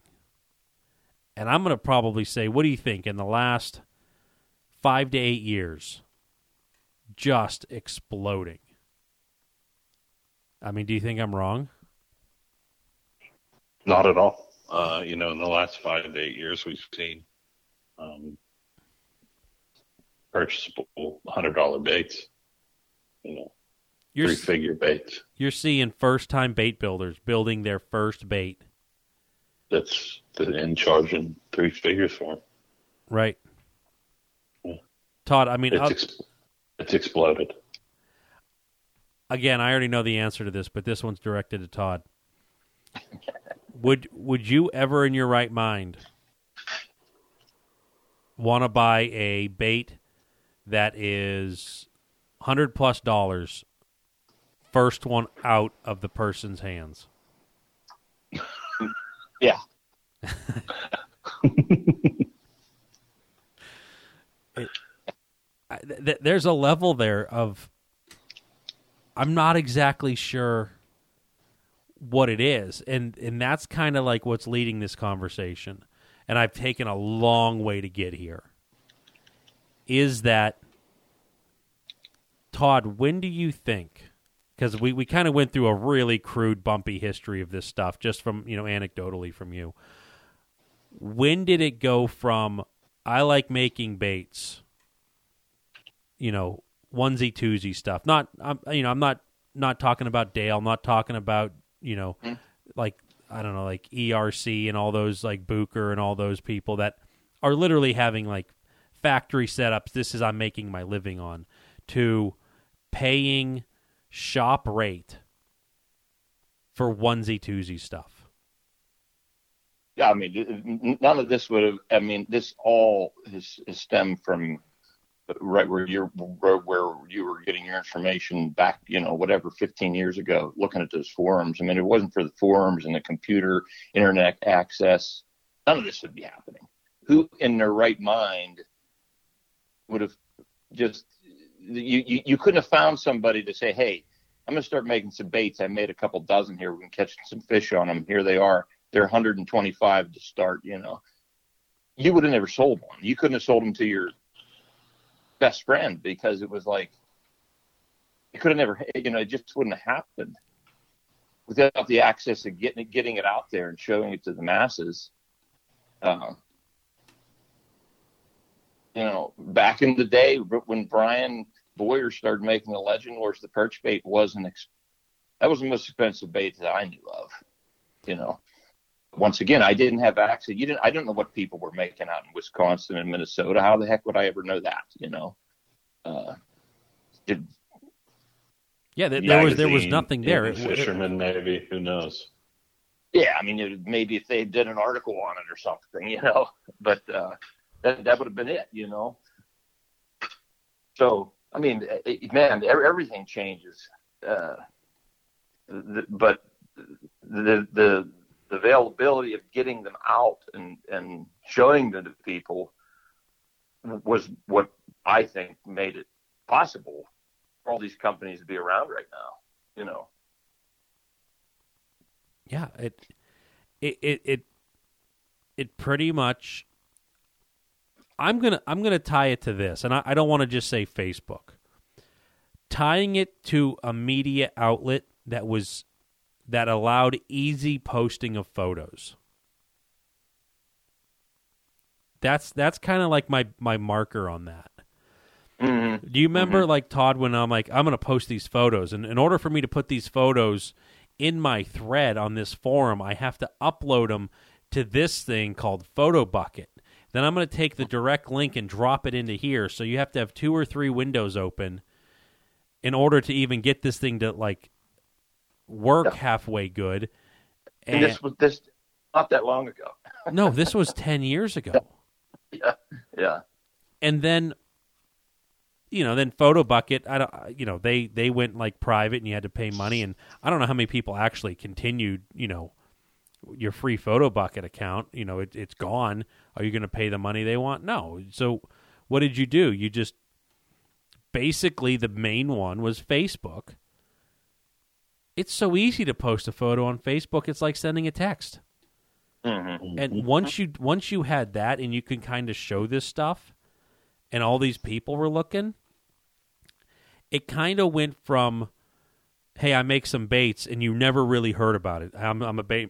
And I'm going to probably say, what do you think? In the last 5 to 8 years, just exploding. I mean, do you think I'm wrong? Not at all. You know, in the last 5 to 8 years, we've seen purchasable $100 baits, you know. Three-figure baits. You're seeing first-time bait builders building their first bait. That's in charging three figures for them. Right. Yeah. Todd, I mean... it's exploded. Again, I already know the answer to this, but this one's directed to Todd. Would you ever in your right mind want to buy a bait that is $100+ first one out of the person's hands? Yeah. There's a level there of, I'm not exactly sure what it is. And that's kind of like what's leading this conversation. And I've taken a long way to get here. Is that, Todd, when do you think... Because we kind of went through a really crude, bumpy history of this stuff, just from, you know, anecdotally from you. When did it go from, I like making baits, you know, onesie, twosie stuff? I'm not talking about Dale. I'm not talking about, you know, like, I don't know, like ERC and all those, like Booker and all those people that are literally having like factory setups. This is I'm making my living on, to paying shop rate for onesie twosie stuff. Yeah, I mean, none of this would have. I mean, this all has stemmed from right where you were getting your information back, you know, whatever, 15 years ago. Looking at those forums, I mean, if it wasn't for the forums and the computer internet access, none of this would be happening. Who in their right mind would have just... You couldn't have found somebody to say, hey, I'm going to start making some baits. I made a couple dozen here. We can catch some fish on them. Here they are. They're $125 to start, you know. you would have never sold one. You couldn't have sold them to your best friend because it was like, it could have never, you know, it just wouldn't have happened without the access of getting it out there and showing it to the masses. You know, back in the day when Brian Boyer started making the Legend Wars, the perch bait wasn't, that was the most expensive bait that I knew of, you know. Once again, I didn't have access. I don't know what people were making out in Wisconsin and Minnesota. How the heck would I ever know that? You know, there was nothing there. Fishermen, maybe, who knows? Yeah, I mean, maybe if they did an article on it or something, you know. But that would have been it, you know. So I mean, man, everything changes. The availability of getting them out and showing them to people was what I think made it possible for all these companies to be around right now, you know. Yeah, it pretty much. I'm gonna tie it to this, and I don't want to just say Facebook. Tying it to a media outlet that allowed easy posting of photos. That's kind of like my marker on that. Mm-hmm. Do you remember, mm-hmm. like, Todd, when I'm like, I'm going to post these photos, and in order for me to put these photos in my thread on this forum, I have to upload them to this thing called Photo Bucket. Then I'm going to take the direct link and drop it into here, so you have to have 2 or 3 windows open in order to even get this thing to, like, work halfway good. And this was not that long ago. No, this was 10 years ago. Yeah. And then, you know, Photo Bucket, they went like private and you had to pay money, and I don't know how many people actually continued, you know, your free Photo Bucket account, you know, it's gone. Are you going to pay the money they want? No. So what did you do? You just basically, the main one was Facebook. It's so easy to post a photo on Facebook. It's like sending a text. Mm-hmm. And once you had that and you can kind of show this stuff and all these people were looking, it kind of went from, hey, I make some baits, and you never really heard about it. I'm a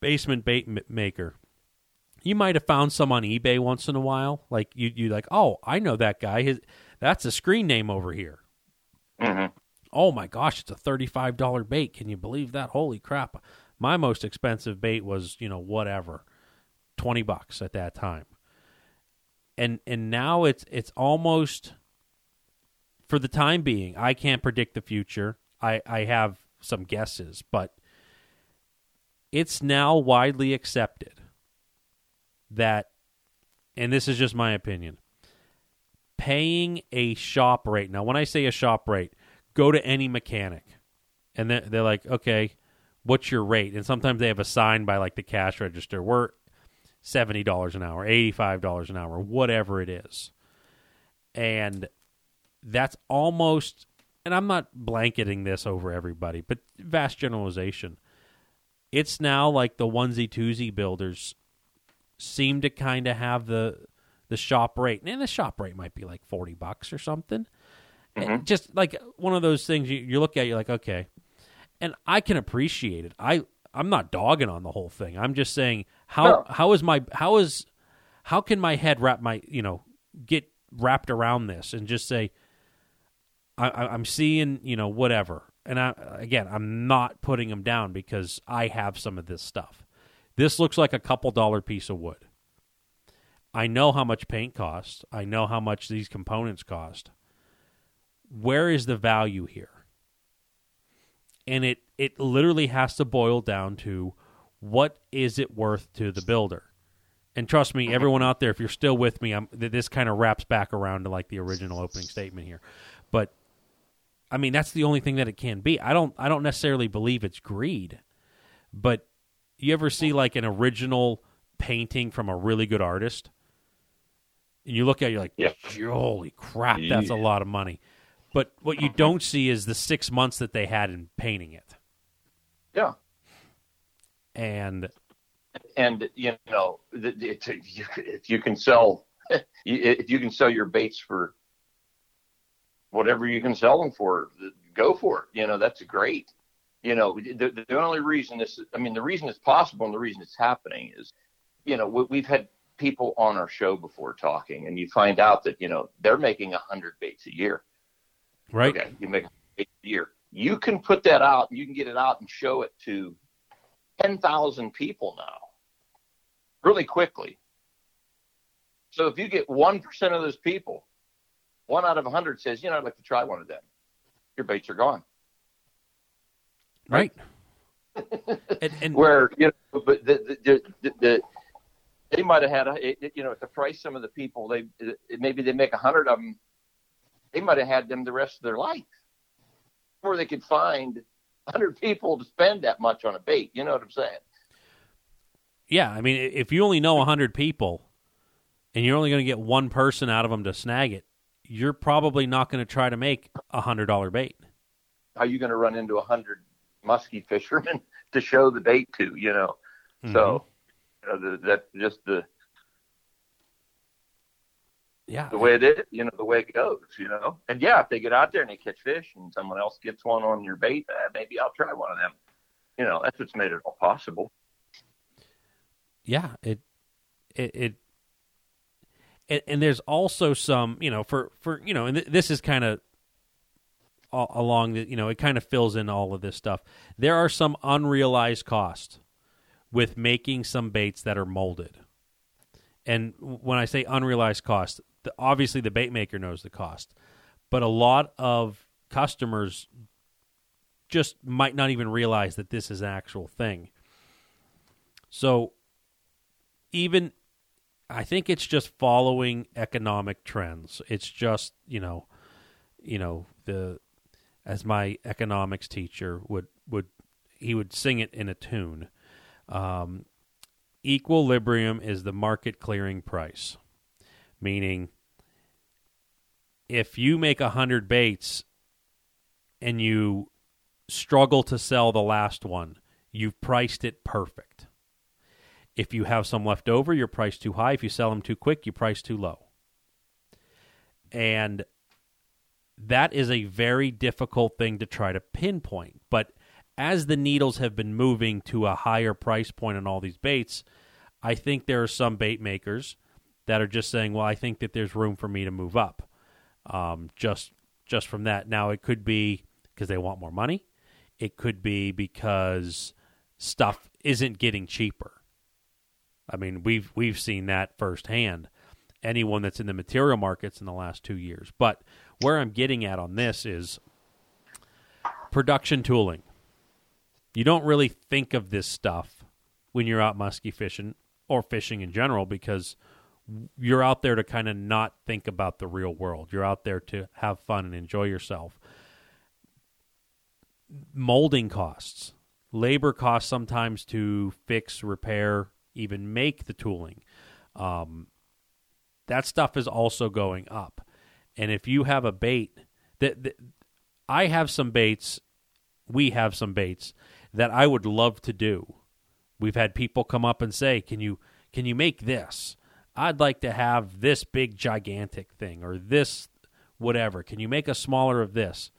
basement bait maker. You might have found some on eBay once in a while. Like, you like, oh, I know that guy. That's a screen name over here. Mm-hmm. Oh my gosh, it's a $35 bait. Can you believe that? Holy crap. My most expensive bait was, you know, whatever, $20 at that time. And now it's almost, for the time being, I can't predict the future. I have some guesses, but it's now widely accepted that, and this is just my opinion, paying a shop rate. Now, when I say a shop rate, go to any mechanic, and they're like, okay, what's your rate? And sometimes they have a sign by, like, the cash register. We're $70 an hour, $85 an hour, whatever it is. And that's almost, and I'm not blanketing this over everybody, but vast generalization. It's now like the onesie-twosie builders seem to kind of have the shop rate. And the shop rate might be like $40 or something. And just like one of those things you look at, you're like, okay. And I can appreciate it. I'm not dogging on the whole thing. I'm just saying how can my head wrap my, you know, get wrapped around this and just say, I'm seeing, you know, whatever. And I'm not putting them down because I have some of this stuff. This looks like a couple dollar piece of wood. I know how much paint costs. I know how much these components cost. Where is the value here? And it literally has to boil down to what is it worth to the builder? And trust me, everyone out there, if you're still with me, this kind of wraps back around to like the original opening statement here. But I mean, that's the only thing that it can be. I don't necessarily believe it's greed, but you ever see like an original painting from a really good artist? And you look at it, you're like, holy crap, that's a lot of money. But what you don't see is the 6 months that they had in painting it. Yeah. And And you know, if you can sell, if you can sell your baits for whatever you can sell them for, go for it. You know, that's great. You know, the only reason this, I mean, the reason it's possible and the reason it's happening is, you know, we've had people on our show before talking, and you find out that, you know, they're making 100 baits a year. Right. Okay, you make 100 baits a year. You can put that out, you can get it out and show it to 10,000 people now really quickly. So if you get 1% of those people, 1 out of 100 says, you know, I'd like to try one of them, your baits are gone. Right. and where, you know, but they might have had, you know, at the price, some of the people, maybe they make 100 of them, they might have had them the rest of their life before they could find 100 people to spend that much on a bait. You know what I'm saying? Yeah. I mean, if you only know 100 people and you're only going to get one person out of them to snag it, you're probably not going to try to make $100 bait. How are you going to run into 100 musky fishermen to show the bait to, you know? Mm-hmm. So that's just the way it is, you know, the way it goes, you know? And yeah, if they get out there and they catch fish and someone else gets one on your bait, maybe I'll try one of them. You know, that's what's made it all possible. Yeah. And there's also some, you know, for you know, and this is kind of along the, you know, it kind of fills in all of this stuff. There are some unrealized costs with making some baits that are molded. And when I say unrealized cost, obviously the bait maker knows the cost, but a lot of customers just might not even realize that this is an actual thing. So even, I think it's just following economic trends. It's just, you know, as my economics teacher would sing it in a tune. Equilibrium is the market clearing price. Meaning, if you make 100 baits and you struggle to sell the last one, you've priced it perfect. If you have some left over, you're priced too high. If you sell them too quick, you price too low. And that is a very difficult thing to try to pinpoint. But as the needles have been moving to a higher price point on all these baits, I think there are some bait makers that are just saying, well, I think that there's room for me to move up just from that. Now, it could be because they want more money. It could be because stuff isn't getting cheaper. I mean, we've seen that firsthand, anyone that's in the material markets in the last 2 years. But where I'm getting at on this is production tooling. You don't really think of this stuff when you're out musky fishing or fishing in general, because you're out there to kind of not think about the real world. You're out there to have fun and enjoy yourself. Molding costs, labor costs sometimes to fix, repair, even make the tooling. That stuff is also going up. And if you have a bait that we have some baits that I would love to do. We've had people come up and say, can you make this? I'd like to have this big gigantic thing or this whatever. Can you make a smaller of this?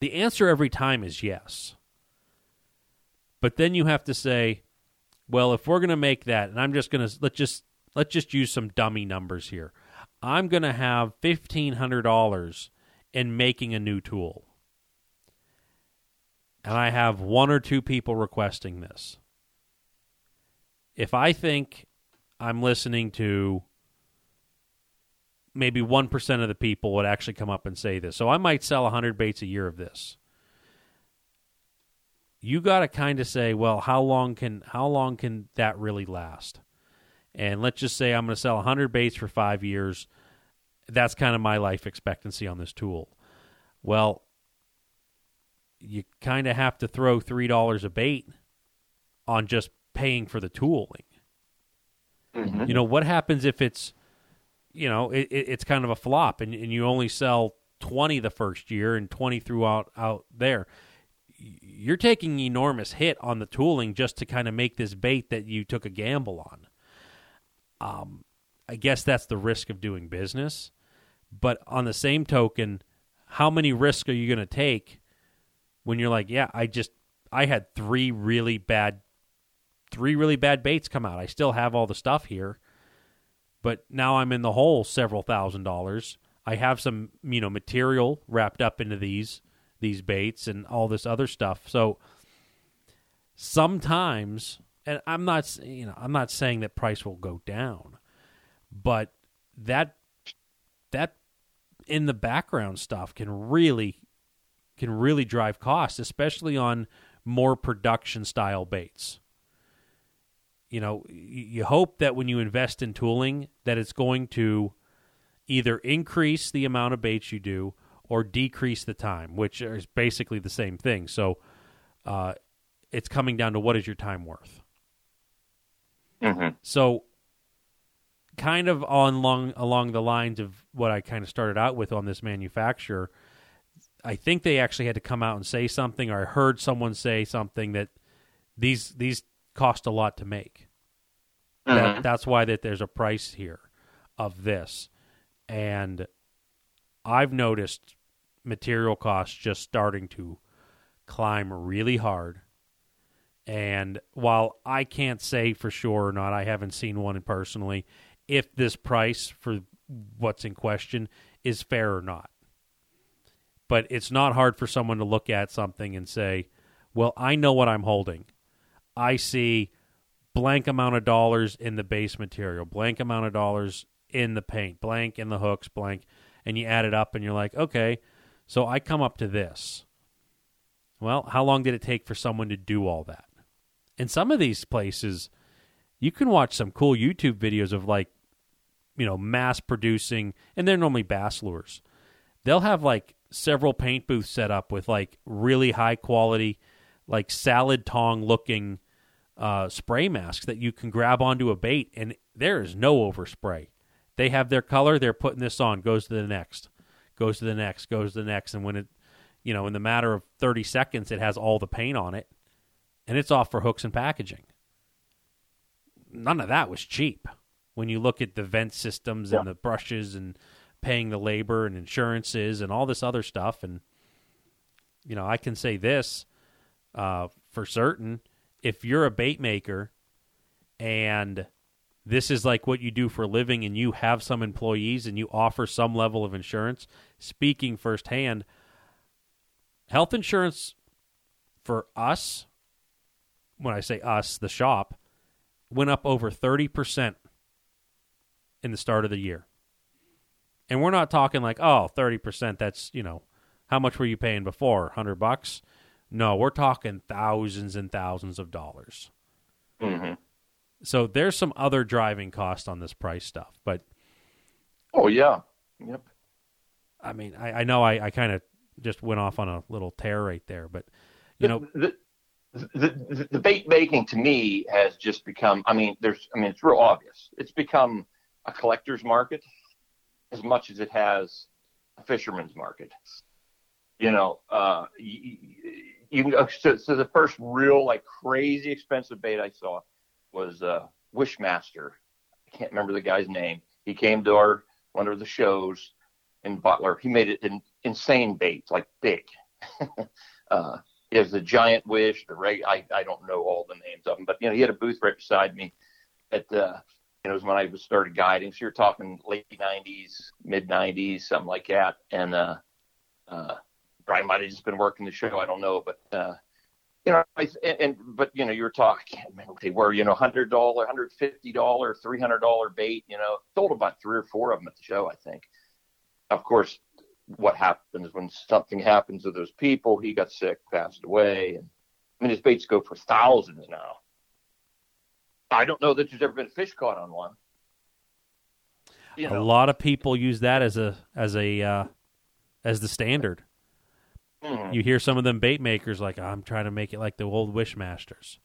The answer every time is yes. But then you have to say, well, if we're going to make that, and I'm just going to let's just use some dummy numbers here. I'm going to have $1,500 in making a new tool. And I have one or two people requesting this. If I think I'm listening to maybe 1% of the people would actually come up and say this. So I might sell 100 baits a year of this. You got to kind of say, well, how long can that really last? And let's just say I'm going to sell 100 baits for 5 years. That's kind of my life expectancy on this tool. Well, you kind of have to throw $3 a bait on just paying for the tooling. Mm-hmm. You know, what happens if it's, you know, it's kind of a flop and you only sell 20 the first year and 20 throughout out there? you're taking enormous hit on the tooling just to kind of make this bait that you took a gamble on. I guess that's the risk of doing business. But on the same token, how many risks are you going to take when you're like, yeah, I had three really bad baits come out. I still have all the stuff here, but now I'm in the hole several $1,000s. I have some, material wrapped up into these baits and all this other stuff. So sometimes, and I'm not saying that price will go down, but that in the background stuff can really drive costs, especially on more production style baits. You hope that when you invest in tooling that it's going to either increase the amount of baits you do or decrease the time, which is basically the same thing. So it's coming down to what is your time worth. Mm-hmm. So kind of along the lines of what I kind of started out with on this manufacturer, I think they actually had to come out and say something, or I heard someone say something that these cost a lot to make. Mm-hmm. That's why that there's a price here of this. And I've noticed material costs just starting to climb really hard. And while I can't say for sure or not, I haven't seen one personally, if this price for what's in question is fair or not. But it's not hard for someone to look at something and say, well, I know what I'm holding. I see blank amount of dollars in the base material, blank amount of dollars in the paint, blank in the hooks, blank. And you add it up and you're like, okay, so I come up to this. Well, how long did it take for someone to do all that? In some of these places, you can watch some cool YouTube videos of mass producing, and they're normally bass lures. They'll have several paint booths set up with really high quality, salad tong looking spray masks that you can grab onto a bait, and there is no overspray. They have their color, they're putting this on, goes to the next, goes to the next, goes to the next, and when it, in the matter of 30 seconds, it has all the paint on it, and it's off for hooks and packaging. None of that was cheap when you look at the vent systems and the brushes and paying the labor and insurances and all this other stuff. And, I can say this for certain, if you're a bait maker and this is what you do for a living and you have some employees and you offer some level of insurance, speaking firsthand, health insurance for us, when I say us, the shop, went up over 30% in the start of the year. And we're not talking 30%, that's, how much were you paying before? $100? No, we're talking thousands and thousands of dollars. Mm-hmm. So there's some other driving cost on this price stuff, but... Oh, yeah. Yep. I mean, I know I kind of just went off on a little tear right there, but, The bait making to me has just become, it's real obvious. It's become a collector's market as much as it has a fisherman's market. So the first real crazy expensive bait I saw was Wishmaster. I can't remember the guy's name. He came to one of the shows in Butler. He made it an insane bait, big. It was the Giant Wish, I don't know all the names of them, but, he had a booth right beside me at it was when I started guiding. So you're talking late 90s, mid 90s, something like that. And Brian might have just been working the show. I don't know. But, you were talking, I can't remember what they were, $100, $150, $300 bait, sold about three or four of them at the show, I think. Of course, what happens when something happens to those people, he got sick, passed away. And his baits go for thousands now. I don't know that there's ever been a fish caught on one. A lot of people use that as the standard. Mm-hmm. You hear some of them bait makers I'm trying to make it like the old Wishmasters.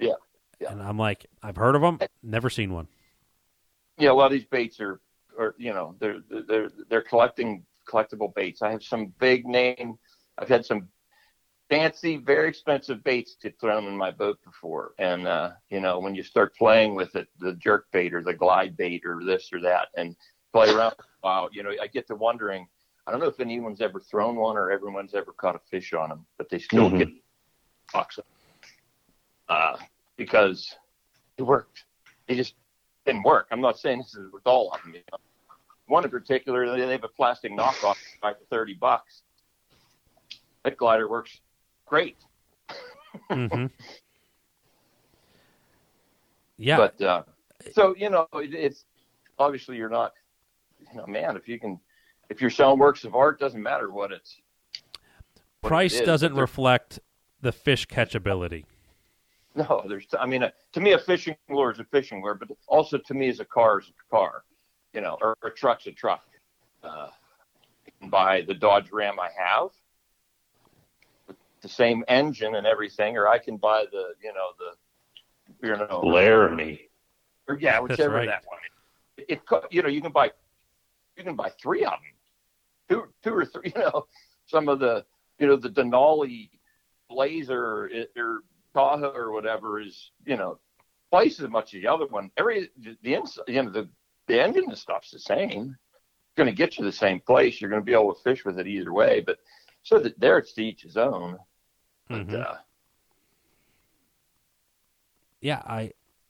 Yeah. And I'm I've heard of them, never seen one. Yeah, a lot of these baits are they're collectible baits. I have some big name. I've had some fancy, very expensive baits to throw them in my boat before. And, you know, when you start playing with it, the jerk bait or the glide bait or this or that, and play around, wow, you know, I get to wondering, I don't know if anyone's ever thrown one or everyone's ever caught a fish on them, but they still get toxic because it worked. It just didn't work. I'm not saying this is with all of them. You know. One in particular, they have a plastic knockoff for $30. That glider works great. Yeah. But so, you know, it's obviously you're not, you know, man, if you can, if you're selling works of art, doesn't matter what it's. What price it doesn't reflect the fish catchability. No, there's, I mean, to me, a fishing lure is a fishing lure, but also to me, as a car is a car, you know, or a truck's a truck. I can buy the Dodge Ram I have, with the same engine and everything, or I can buy the Laramie, or yeah, whichever right. that one. It, you know, you can buy three of them, two or three. You know, some of the, you know, the Denali Blazer or Tahoe or whatever is, you know, twice as much as the other one. The engine and stuff's the same. It's going to get you the same place. You're going to be able to fish with it either way. But so that there, it's to each his own. But, yeah,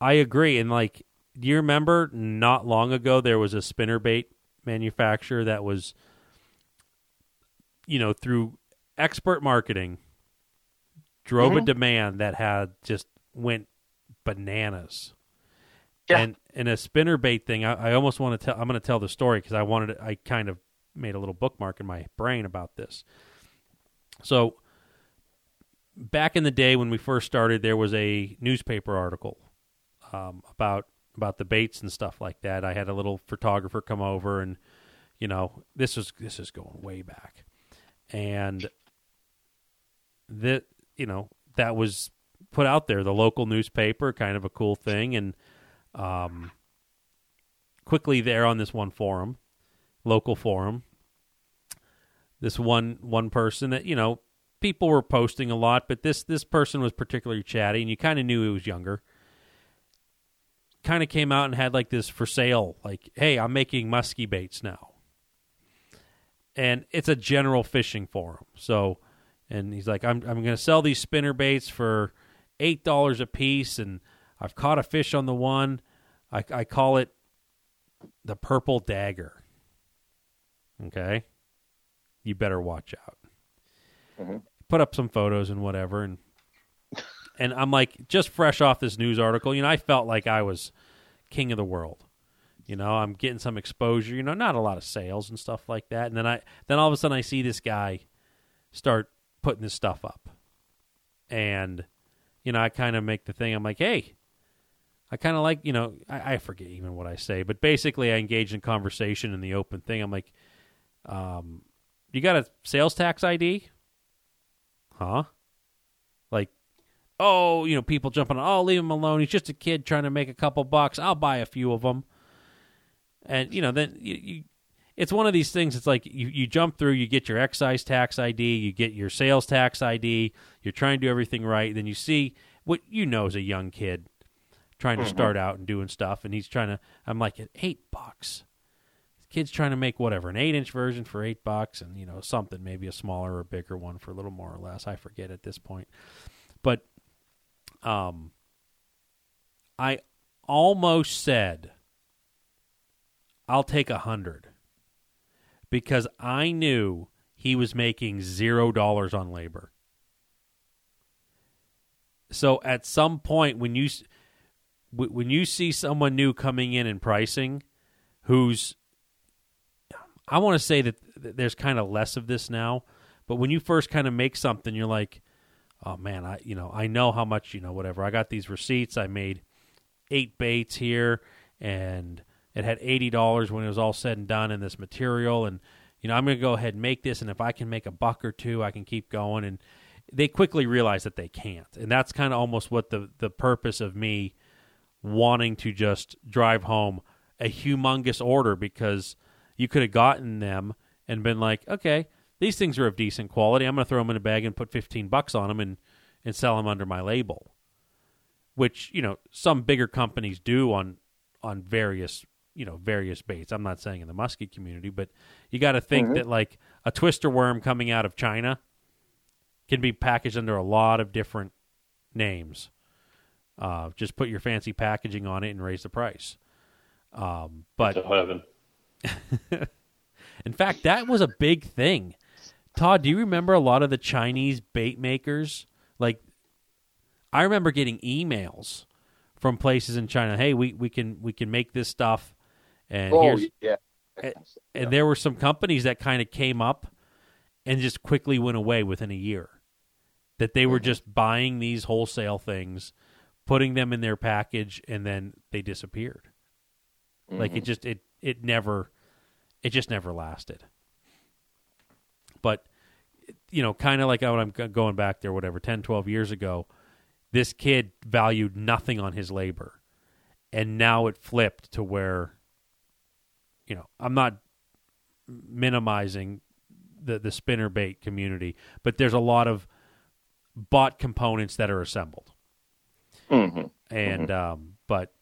I agree. And like, do you remember not long ago there was a spinnerbait manufacturer that was, you know, through expert marketing, drove a demand that had just went bananas. Yeah. And a spinnerbait thing, I almost want to tell, I'm going to tell the story because I kind of made a little bookmark in my brain about this. So back in the day when we first started, there was a newspaper article about the baits and stuff like that. I had a little photographer come over and, you know, this is going way back. And you know, that was put out there, the local newspaper, kind of a cool thing. And quickly there on this one forum, local forum, this one person that, you know, people were posting a lot, but this person was particularly chatty, and you kind of knew he was younger. Kind of came out and had like this for sale, like, hey, I'm making musky baits now. And it's a general fishing forum, so. And he's like, I'm going to sell these spinner baits for $8 a piece, and I've caught a fish on the one. I call it the purple dagger. Okay? You better watch out. Mm-hmm. Put up some photos and whatever, and I'm like, just fresh off this news article, you know, I felt like I was king of the world. You know, I'm getting some exposure, you know, not a lot of sales and stuff like that. And then all of a sudden I see this guy start putting this stuff up, and you know, I kind of make the thing, I'm like, hey, I kind of like, you know, I forget even what I say, but basically I engage in conversation in the open thing. I'm like, you got a sales tax ID? Huh? Like, oh, you know, people jumping on, oh, leave him alone, he's just a kid trying to make a couple bucks, I'll buy a few of them. And you know, then you it's one of these things. It's like you jump through, you get your excise tax ID, you get your sales tax ID, you're trying to do everything right. Then you see what you know is a young kid trying to start out and doing stuff. And he's trying to, I'm like, at $8. This kid's trying to make whatever, an 8-inch version for $8 and, you know, something, maybe a smaller or bigger one for a little more or less. I forget at this point. But I almost said, I'll take 100. Because I knew he was making $0 on labor. So at some point, when you see someone new coming in pricing, who's, I want to say that there's kind of less of this now, but when you first kind of make something, you're like, oh man, I know how much, you know, whatever. I got these receipts. I made 8 baits here, and it had $80 when it was all said and done in this material. And, you know, I'm going to go ahead and make this. And if I can make $1 or $2, I can keep going. And they quickly realize that they can't. And that's kind of almost what the purpose of me wanting to just drive home a humongous order, because you could have gotten them and been like, okay, These things are of decent quality. I'm going to throw them in a bag and put $15 on them and sell them under my label, which, you know, some bigger companies do on various, you know, various baits. I'm not saying in the muskie community, but you got to think that like a twister worm coming out of China can be packaged under a lot of different names. Just put your fancy packaging on it and raise the price. But in fact, that was a big thing. Todd, do you remember a lot of the Chinese bait makers? Like, I remember getting emails from places in China. Hey, we can make this stuff. And and there were some companies that kind of came up and just quickly went away within a year. That they were just buying these wholesale things, putting them in their package, and then they disappeared. Like it just never lasted. But, you know, kind of like when I'm going back there, whatever, 10, 12 years ago, this kid valued nothing on his labor. And now it flipped to where, you know, I'm not minimizing the spinnerbait community, but there's a lot of bought components that are assembled. And, but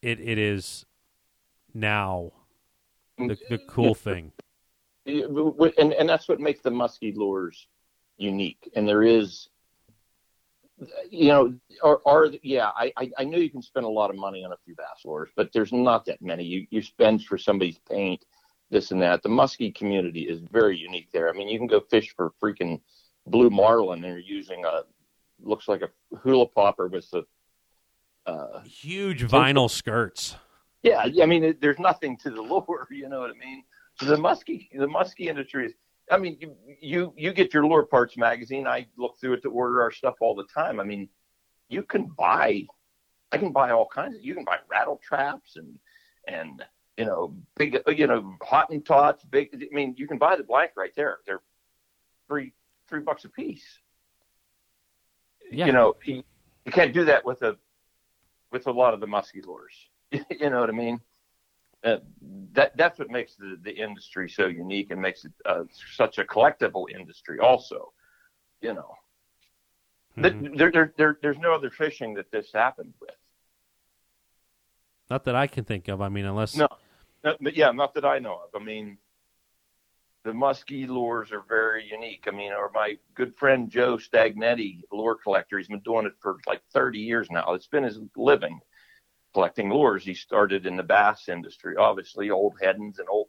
it is now the cool thing. And that's what makes the muskie lures unique. And there is, you know, I know you can spend a lot of money on a few bass lures, but there's not that many. You spend for somebody's paint, this and that. The muskie community is very unique there. I mean, you can go fish for freaking blue marlin and you're using looks like a hula popper with the huge vinyl skirts. Yeah, I mean, there's nothing to the lure, you know what I mean? So the muskie industry is, I mean, you get your Lure Parts magazine. I look through it to order our stuff all the time. I mean, I can buy all kinds of, you can buy rattle traps and you know, big, you know, Hottentots, big, I mean, you can buy the blank right there. They're $3 a piece. Yeah. You know, you can't do that with a lot of the muskie lures. You know what I mean? That's what makes the industry so unique and makes it such a collectible industry also, you know. There's no other fishing that this happened with. Not that I can think of. I mean, unless... No, but yeah, not that I know of. I mean, the muskie lures are very unique. I mean, or my good friend Joe Stagnetti, lure collector, he's been doing it for like 30 years now. It's been his living, collecting lures. He started in the bass industry, obviously, old Heddons and old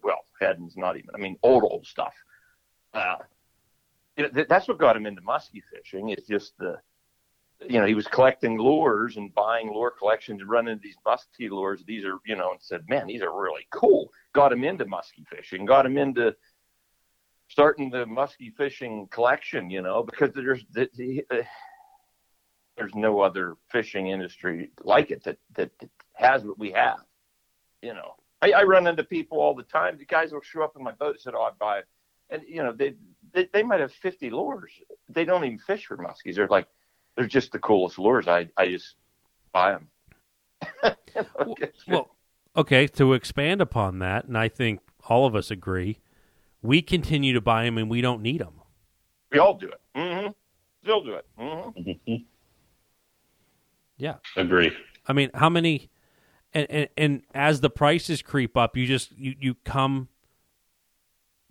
stuff. You know, that's what got him into muskie fishing. It's just he was collecting lures and buying lure collections and running these muskie lures. These are, you know, and said, man, these are really cool. Got him into muskie fishing, got him into starting the muskie fishing collection, you know, because there's no other fishing industry like it that has what we have. You know, I run into people all the time. The guys will show up in my boat and say, oh, I'd buy it. And, you know, they might have 50 lures. They don't even fish for muskies. They're like, they're just the coolest lures. I just buy them. You know, well, okay. To expand upon that, and I think all of us agree, we continue to buy them and we don't need them. We all do it. Mm-hmm. Still do it. Mm-hmm. Yeah. Agree. I mean, how many, and as the prices creep up, you just, you come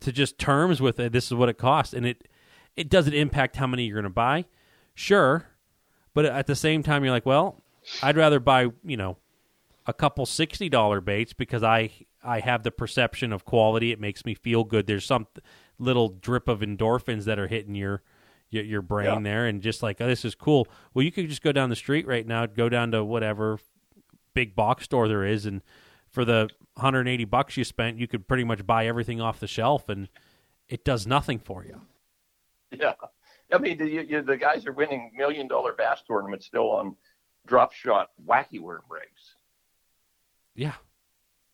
to just terms with it. This is what it costs. And it doesn't impact how many you're going to buy. Sure. But at the same time, you're like, well, I'd rather buy, you know, a couple $60 baits because I have the perception of quality. It makes me feel good. There's some little drip of endorphins that are hitting your brain there, and just like, oh, this is cool. Well, you could just go down the street right now, go down to whatever big box store there is, and for the $180 you spent, you could pretty much buy everything off the shelf, and it does nothing for you. Yeah. I mean, the guys are winning $1 million bass tournaments still on drop shot wacky worm rigs. Yeah.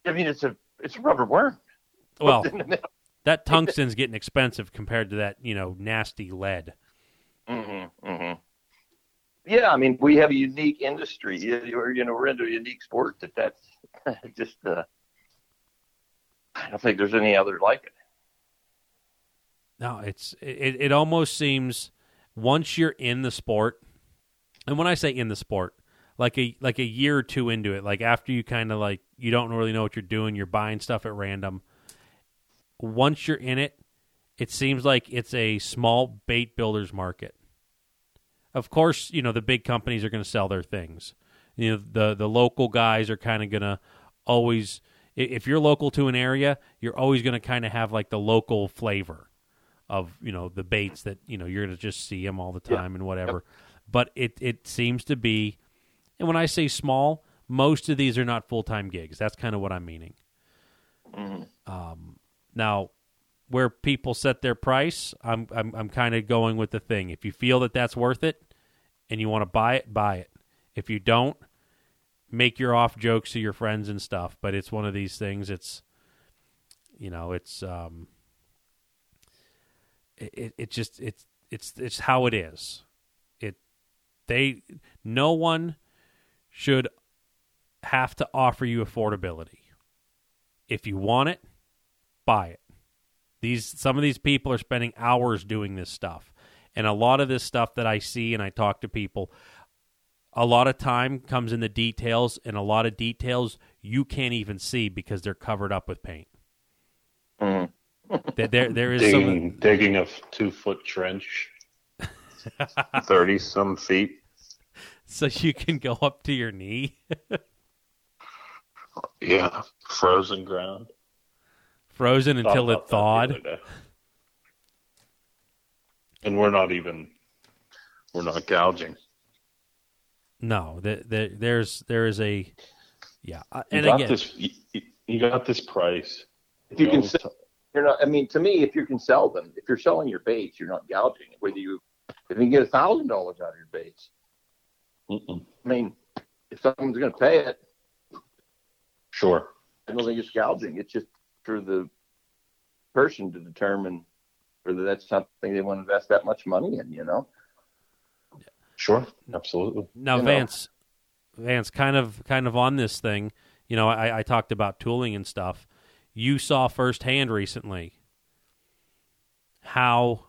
I mean, it's a rubber worm. Well, that tungsten's getting expensive compared to that, you know, nasty lead. Mm-hmm, mm-hmm. Yeah, I mean, we have a unique industry. You know, we're into a unique sport that's just, I don't think there's any other like it. No, it almost seems once you're in the sport, and when I say in the sport, like a year or two into it, like after you kind of like you don't really know what you're doing, you're buying stuff at random. Once you're in it, it seems like it's a small bait builders market. Of course, you know, the big companies are going to sell their things. You know, the local guys are kind of going to always, if you're local to an area, you're always going to kind of have like the local flavor of, you know, the baits that, you know, you're going to just see them all the time and whatever. Yep. But it seems to be, and when I say small, most of these are not full-time gigs. That's kind of what I'm meaning. Mm-hmm. Now, where people set their price, I'm kind of going with the thing. If you feel that that's worth it and you want to buy it, buy it. If you don't, make your off jokes to your friends and stuff. But it's one of these things. It's, you know, it's it's how it is. No one should have to offer you affordability. If you want it, buy it. Some of these people are spending hours doing this stuff. And a lot of this stuff that I see and I talk to people, a lot of time comes in the details, and a lot of details you can't even see because they're covered up with paint. Mm. there is digging a 2-foot trench, 30-some feet. So you can go up to your knee? Yeah, frozen ground. Frozen until it thawed. And we're not gouging. No, there is and again, you got this price. If you can sell, you're not, I mean, to me, if you can sell them, if you're selling your baits, you're not gouging. Whether if you get $1,000 out of your baits. Mm-mm. I mean, if someone's going to pay it. Sure. I don't think it's gouging. It's just for the person to determine whether that's something they want to invest that much money in, you know? Sure. Absolutely. Now, Vance, kind of on this thing, you know, I talked about tooling and stuff. You saw firsthand recently how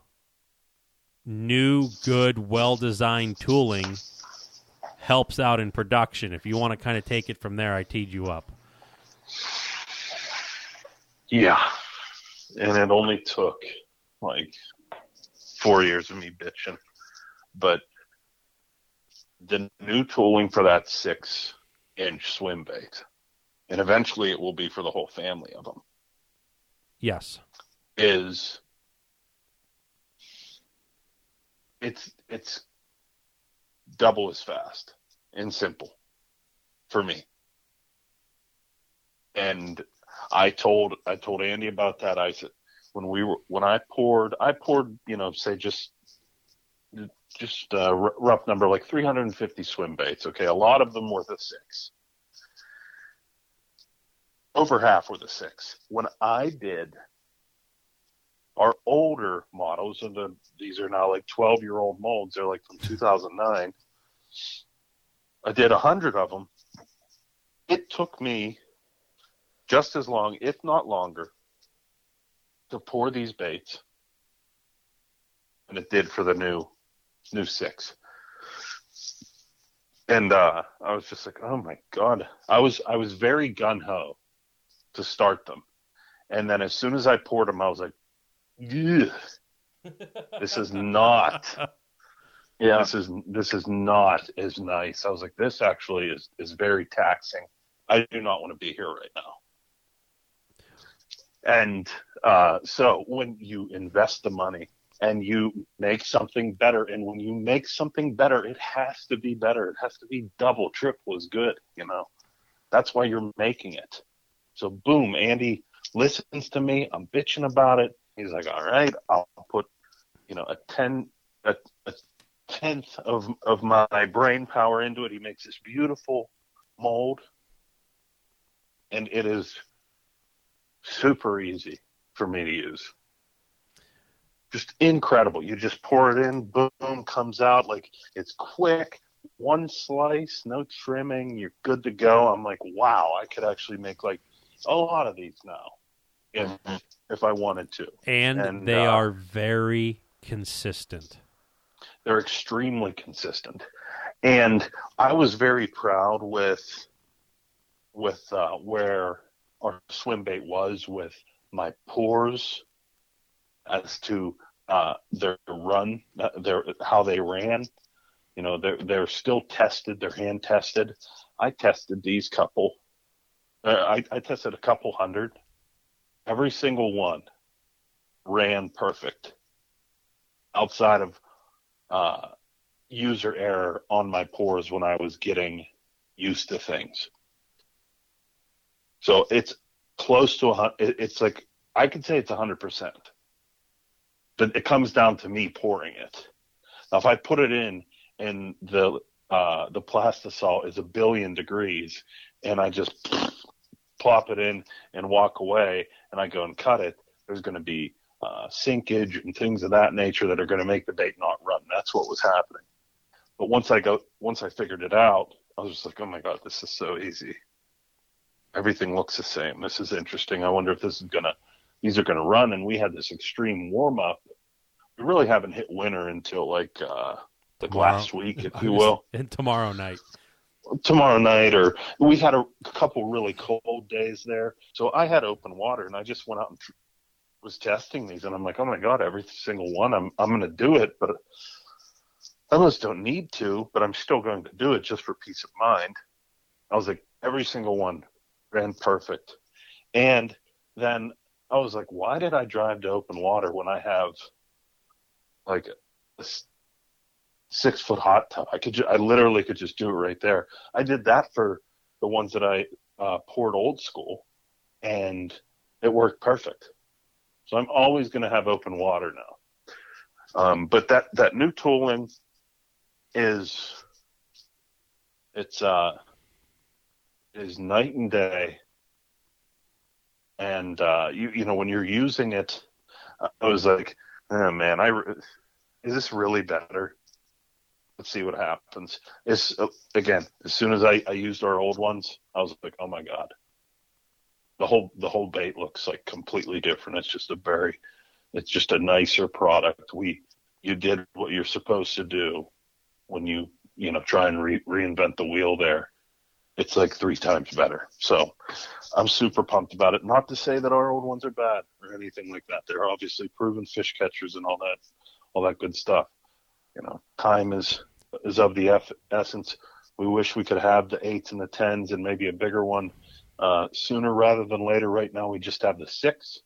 new, good, well-designed tooling helps out in production. If you want to kind of take it from there, I teed you up. Yeah, and it only took like 4 years of me bitching, but the new tooling for that 6-inch swim bait, and eventually it will be for the whole family of them. Yes, it's double as fast and simple for me, and. I told Andy about that. I said when I poured, you know, say just a rough number like 350 swim baits. Okay, a lot of them were the 6. Over half were the 6. When I did our older models, and these are now like 12-year-old molds. They're like from 2009. I did 100 of them. It took me just as long, if not longer, to pour these baits than it did for the new 6. And I was just like, oh my God. I was very gung-ho to start them. And then as soon as I poured them, I was like, this is not this is not as nice. I was like, this actually is very taxing. I do not want to be here right now. And so when you invest the money and you make something better, and when you make something better, it has to be better. It has to be double, triple as good, you know. That's why you're making it. So boom, Andy listens to me. I'm bitching about it. He's like, all right, I'll put, you know, a tenth of my brain power into it. He makes this beautiful mold, and it is super easy for me to use. Just incredible. You just pour it in, boom, comes out. Like, it's quick. One slice, no trimming. You're good to go. I'm like, wow, I could actually make like a lot of these now. if I wanted to. And they are very consistent. They're extremely consistent. And I was very proud with where our swim bait was with my pours as to their run, how they ran. You know, they're still tested. They're hand tested. I tested these couple. I tested a couple hundred. Every single one ran perfect outside of user error on my pours when I was getting used to things. So it's close to 100. It's like, I could say it's 100%, but it comes down to me pouring it. Now, if I put it in and the plastisol is 1,000,000,000 degrees and I just plop it in and walk away and I go and cut it, there's going to be sinkage and things of that nature that are going to make the bait not run. That's what was happening. But once I figured it out, I was just like, oh my God, this is so easy. Everything looks the same. This is interesting. I wonder if these are going to run. And we had this extreme warm up. We really haven't hit winter until like last week, if you will. And tomorrow night, or we had a couple really cold days there. So I had open water and I just went out and was testing these. And I'm like, oh my God, every single one, I'm going to do it, but I almost don't need to, but I'm still going to do it just for peace of mind. I was like, every single one ran perfect. And then I was like, why did I drive to open water when I have like a 6-foot hot tub? I literally could just do it right there. I did that for the ones that I poured old school and it worked perfect. So I'm always going to have open water now. But that new tooling is night and day. And, you know, when you're using it, I was like, oh man, is this really better? Let's see what happens. It's again, as soon as I used our old ones, I was like, oh my God, the whole bait looks like completely different. It's just a nicer product. You did what you're supposed to do when you know, try and reinvent the wheel there. It's like 3 times better. So I'm super pumped about it. Not to say that our old ones are bad or anything like that. They're obviously proven fish catchers and all that good stuff. You know, time is of the essence. We wish we could have the 8s and the 10s and maybe a bigger one sooner rather than later. Right now, we just have the 6.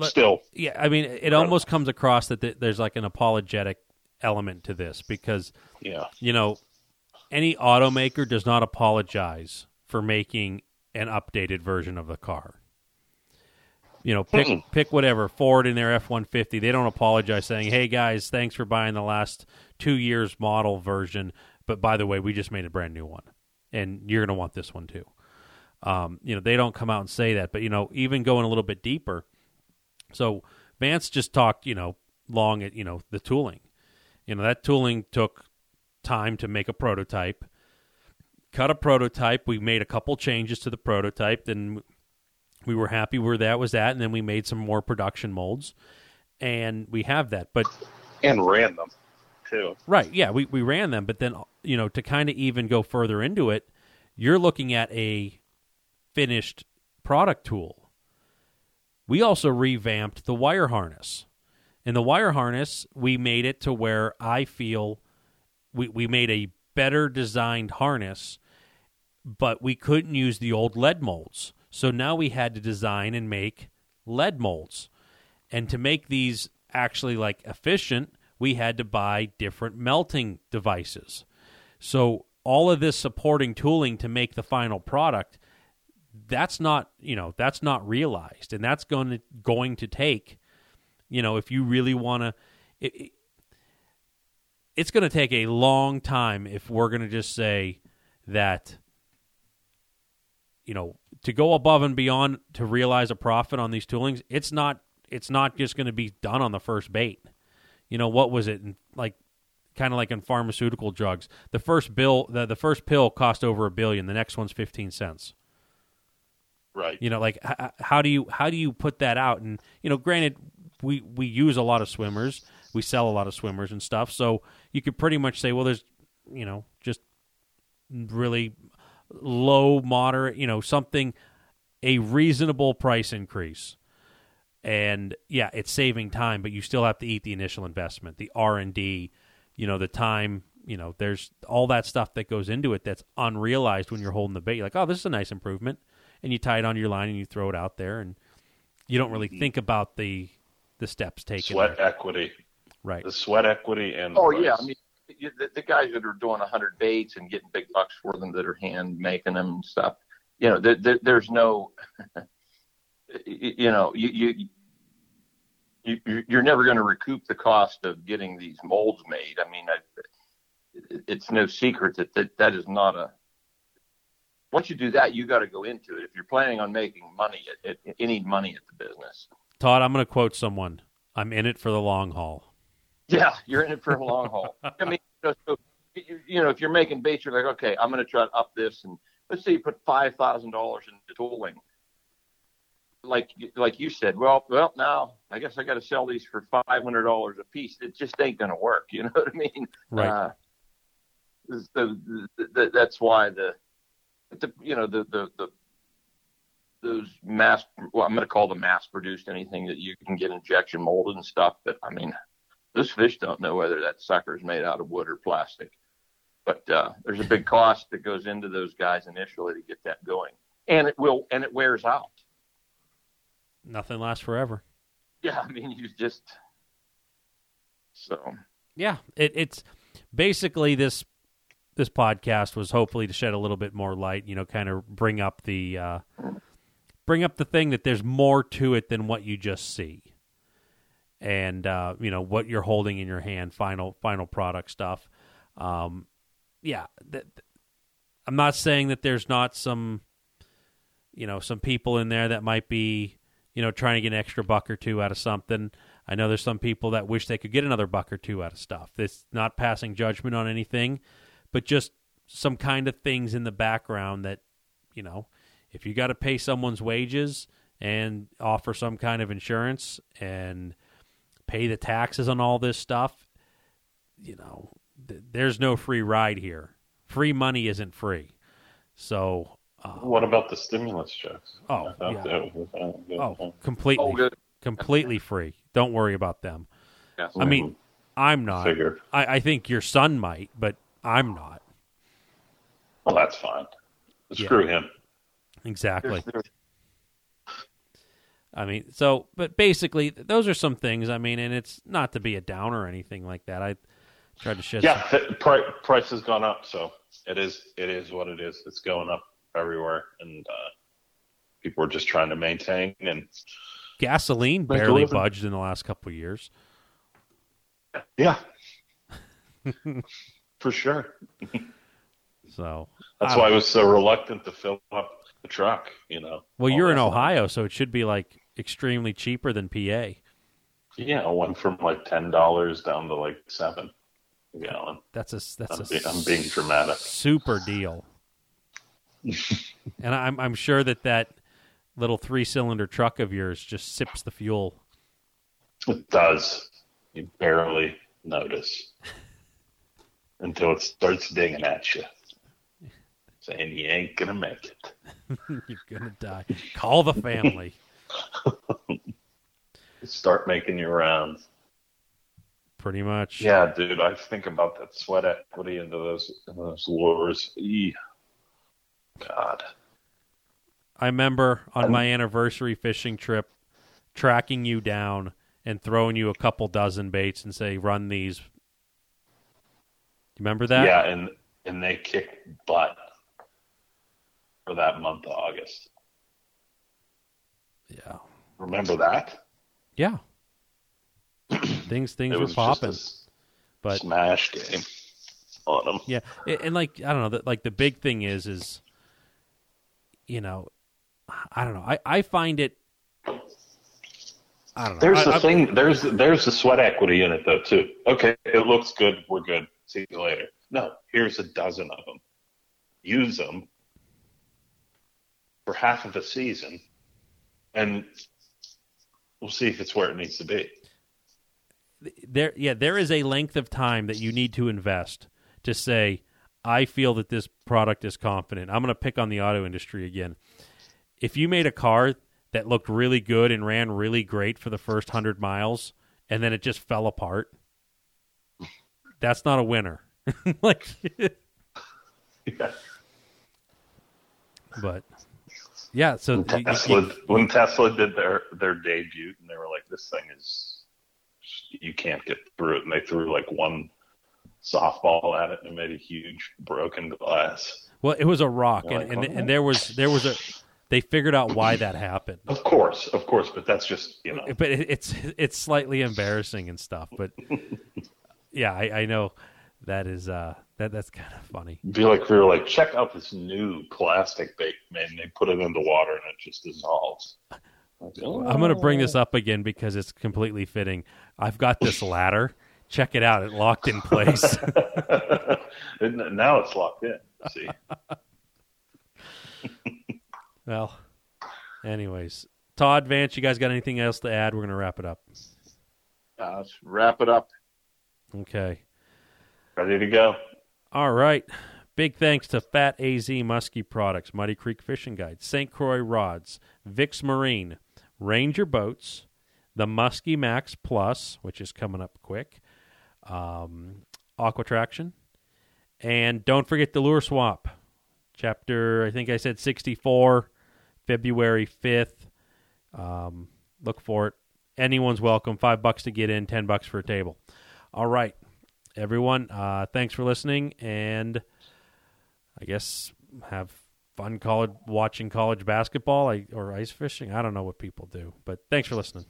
Still. Yeah, I mean, it almost comes across that there's like an apologetic element to this because, you know, any automaker does not apologize for making an updated version of the car. You know, pick whatever, Ford in their F-150. They don't apologize saying, hey, guys, thanks for buying the last 2 years model version. But by the way, we just made a brand new one, and you're going to want this one too. You know, they don't come out and say that. But, you know, even going a little bit deeper. So Vance just talked, you know, long at, you know, the tooling. You know, that tooling took time to make a prototype. Cut a prototype. We made a couple changes to the prototype. Then we were happy where that was at, and then we made some more production molds, and we have that. And ran them, too. Right, yeah, we ran them, but then, you know, to kind of even go further into it, you're looking at a finished product tool. We also revamped the wire harness. And the wire harness, we made it to where I feel we made a better designed harness, but we couldn't use the old lead molds. So now we had to design and make lead molds. And to make these actually like efficient, we had to buy different melting devices. So all of this supporting tooling to make the final product, that's not realized. And that's going to take, you know, if you really want to, it's going to take a long time if we're going to just say that, you know, to go above and beyond to realize a profit on these toolings, it's not just going to be done on the first bait. You know, what was it? Like, kind of like in pharmaceutical drugs, the first pill cost over $1 billion. The next one's 15 cents. Right. You know, like how do you put that out? And, you know, granted, we use a lot of swimmers. We sell a lot of swimmers and stuff. So you could pretty much say, well, there's, you know, just really low, moderate, you know, something, a reasonable price increase. And, yeah, it's saving time, but you still have to eat the initial investment, the R&D, you know, the time, you know, there's all that stuff that goes into it that's unrealized when you're holding the bait. You're like, oh, this is a nice improvement. And you tie it onto your line and you throw it out there, and you don't really think about the steps taken. Sweat there. Equity. Right. The sweat equity and oh, price. Yeah. I mean, the guys that are doing 100 baits and getting big bucks for them that are hand making them and stuff, you know, there's no... You know, you're never going to recoup the cost of getting these molds made. I mean, it's no secret that is not a. Once you do that, you got to go into it if you're planning on making money. You need money at the business. Todd, I'm going to quote someone. I'm in it for the long haul. Yeah, you're in it for the long haul. I mean, so, you know, if you're making baits, you're like, okay, I'm going to try to up this, and let's say you put $5,000 into tooling. Like you said, well, now I guess I got to sell these for $500 a piece. It just ain't going to work. You know what I mean? Right. So that's why those mass. Well, I'm going to call them mass produced anything that you can get injection molded and stuff. But I mean, those fish don't know whether that sucker is made out of wood or plastic. But there's a big cost that goes into those guys initially to get that going, and it wears out. Nothing lasts forever. Yeah, I mean, you just... So... Yeah, it's... Basically, this podcast was hopefully to shed a little bit more light, you know, kind of bring up the thing that there's more to it than what you just see. And, you know, what you're holding in your hand, final product stuff. Yeah. I'm not saying that there's not some, you know, some people in there that might be... you know, trying to get an extra buck or two out of something. I know there's some people that wish they could get another buck or two out of stuff. It's not passing judgment on anything, but just some kind of things in the background that, you know, if you got to pay someone's wages and offer some kind of insurance and pay the taxes on all this stuff, you know, there's no free ride here. Free money isn't free. So... what about the stimulus checks? Oh, yeah. Completely free. Don't worry about them. Yeah. I mean, I'm not. I think your son might, but I'm not. Well, that's fine. Screw him. Exactly. I mean, so, but basically, those are some things. I mean, and it's not to be a downer or anything like that. I tried to shed. Yeah, price has gone up, so it is what it is. It's going up everywhere, and people are just trying to maintain. And gasoline barely budged in the last couple of years. Yeah, for sure. So that's why I was so reluctant to fill up the truck. You know. Well, you're in Ohio, so it should be like extremely cheaper than PA. Yeah, it went from like $10 down to like $7 a gallon. I'm being dramatic. Super deal. And I'm sure that little 3-cylinder truck of yours just sips the fuel. It does. You barely notice until it starts digging at you, saying you ain't gonna make it. You're gonna die. Call the family. Start making your rounds. Pretty much. Yeah, dude. I think about that sweat equity into those lures. Yeah. God. I remember on my anniversary fishing trip tracking you down and throwing you a couple dozen baits and say, run these. You remember that? Yeah, and they kicked butt for that month of August. Yeah. Remember that? Yeah. things were popping. But smash game on them. Yeah. And like, I don't know, like the big thing is you know, I don't know. I find it. I don't know. There's the thing. There's the sweat equity in it though too. Okay, it looks good. We're good. See you later. No, here's a dozen of them. Use them. for half of the season, and we'll see if it's where it needs to be. There is a length of time that you need to invest to say, I feel that this product is confident. I'm going to pick on the auto industry again. If you made a car that looked really good and ran really great for the first 100 miles, and then it just fell apart, that's not a winner. Like, yeah. But, yeah. So when Tesla did their debut, and they were like, this thing is, you can't get through it. And they threw like one softball at it and it made a huge broken glass. Well, it was a rock. Like, and there was a, they figured out why that happened. Of course. But that's just, you know, but it's slightly embarrassing and stuff, but yeah, I know that is, that's kind of funny. It'd be like, we were like, check out this new plastic they made, and they put it in the water and it just dissolves. I'm going to bring this up again because it's completely fitting. I've got this ladder. Check it out. It locked in place. Now it's locked in. See? Well, anyways. Todd, Vance, you guys got anything else to add? We're going to wrap it up. Let's wrap it up. Okay. Ready to go. All right. Big thanks to Fat AZ Muskie Products, Muddy Creek Fishing Guides, St. Croix Rods, Vic's Marine, Ranger Boats, the Muskie Max Plus, which is coming up quick, Aqua Traction, and don't forget the Lure Swap, chapter, I think I said 64, February 5th. Look for it. Anyone's welcome. $5 to get in, $10 for a table. All right, everyone, thanks for listening, and I guess have fun watching college basketball or ice fishing. I don't know what people do, but thanks for listening.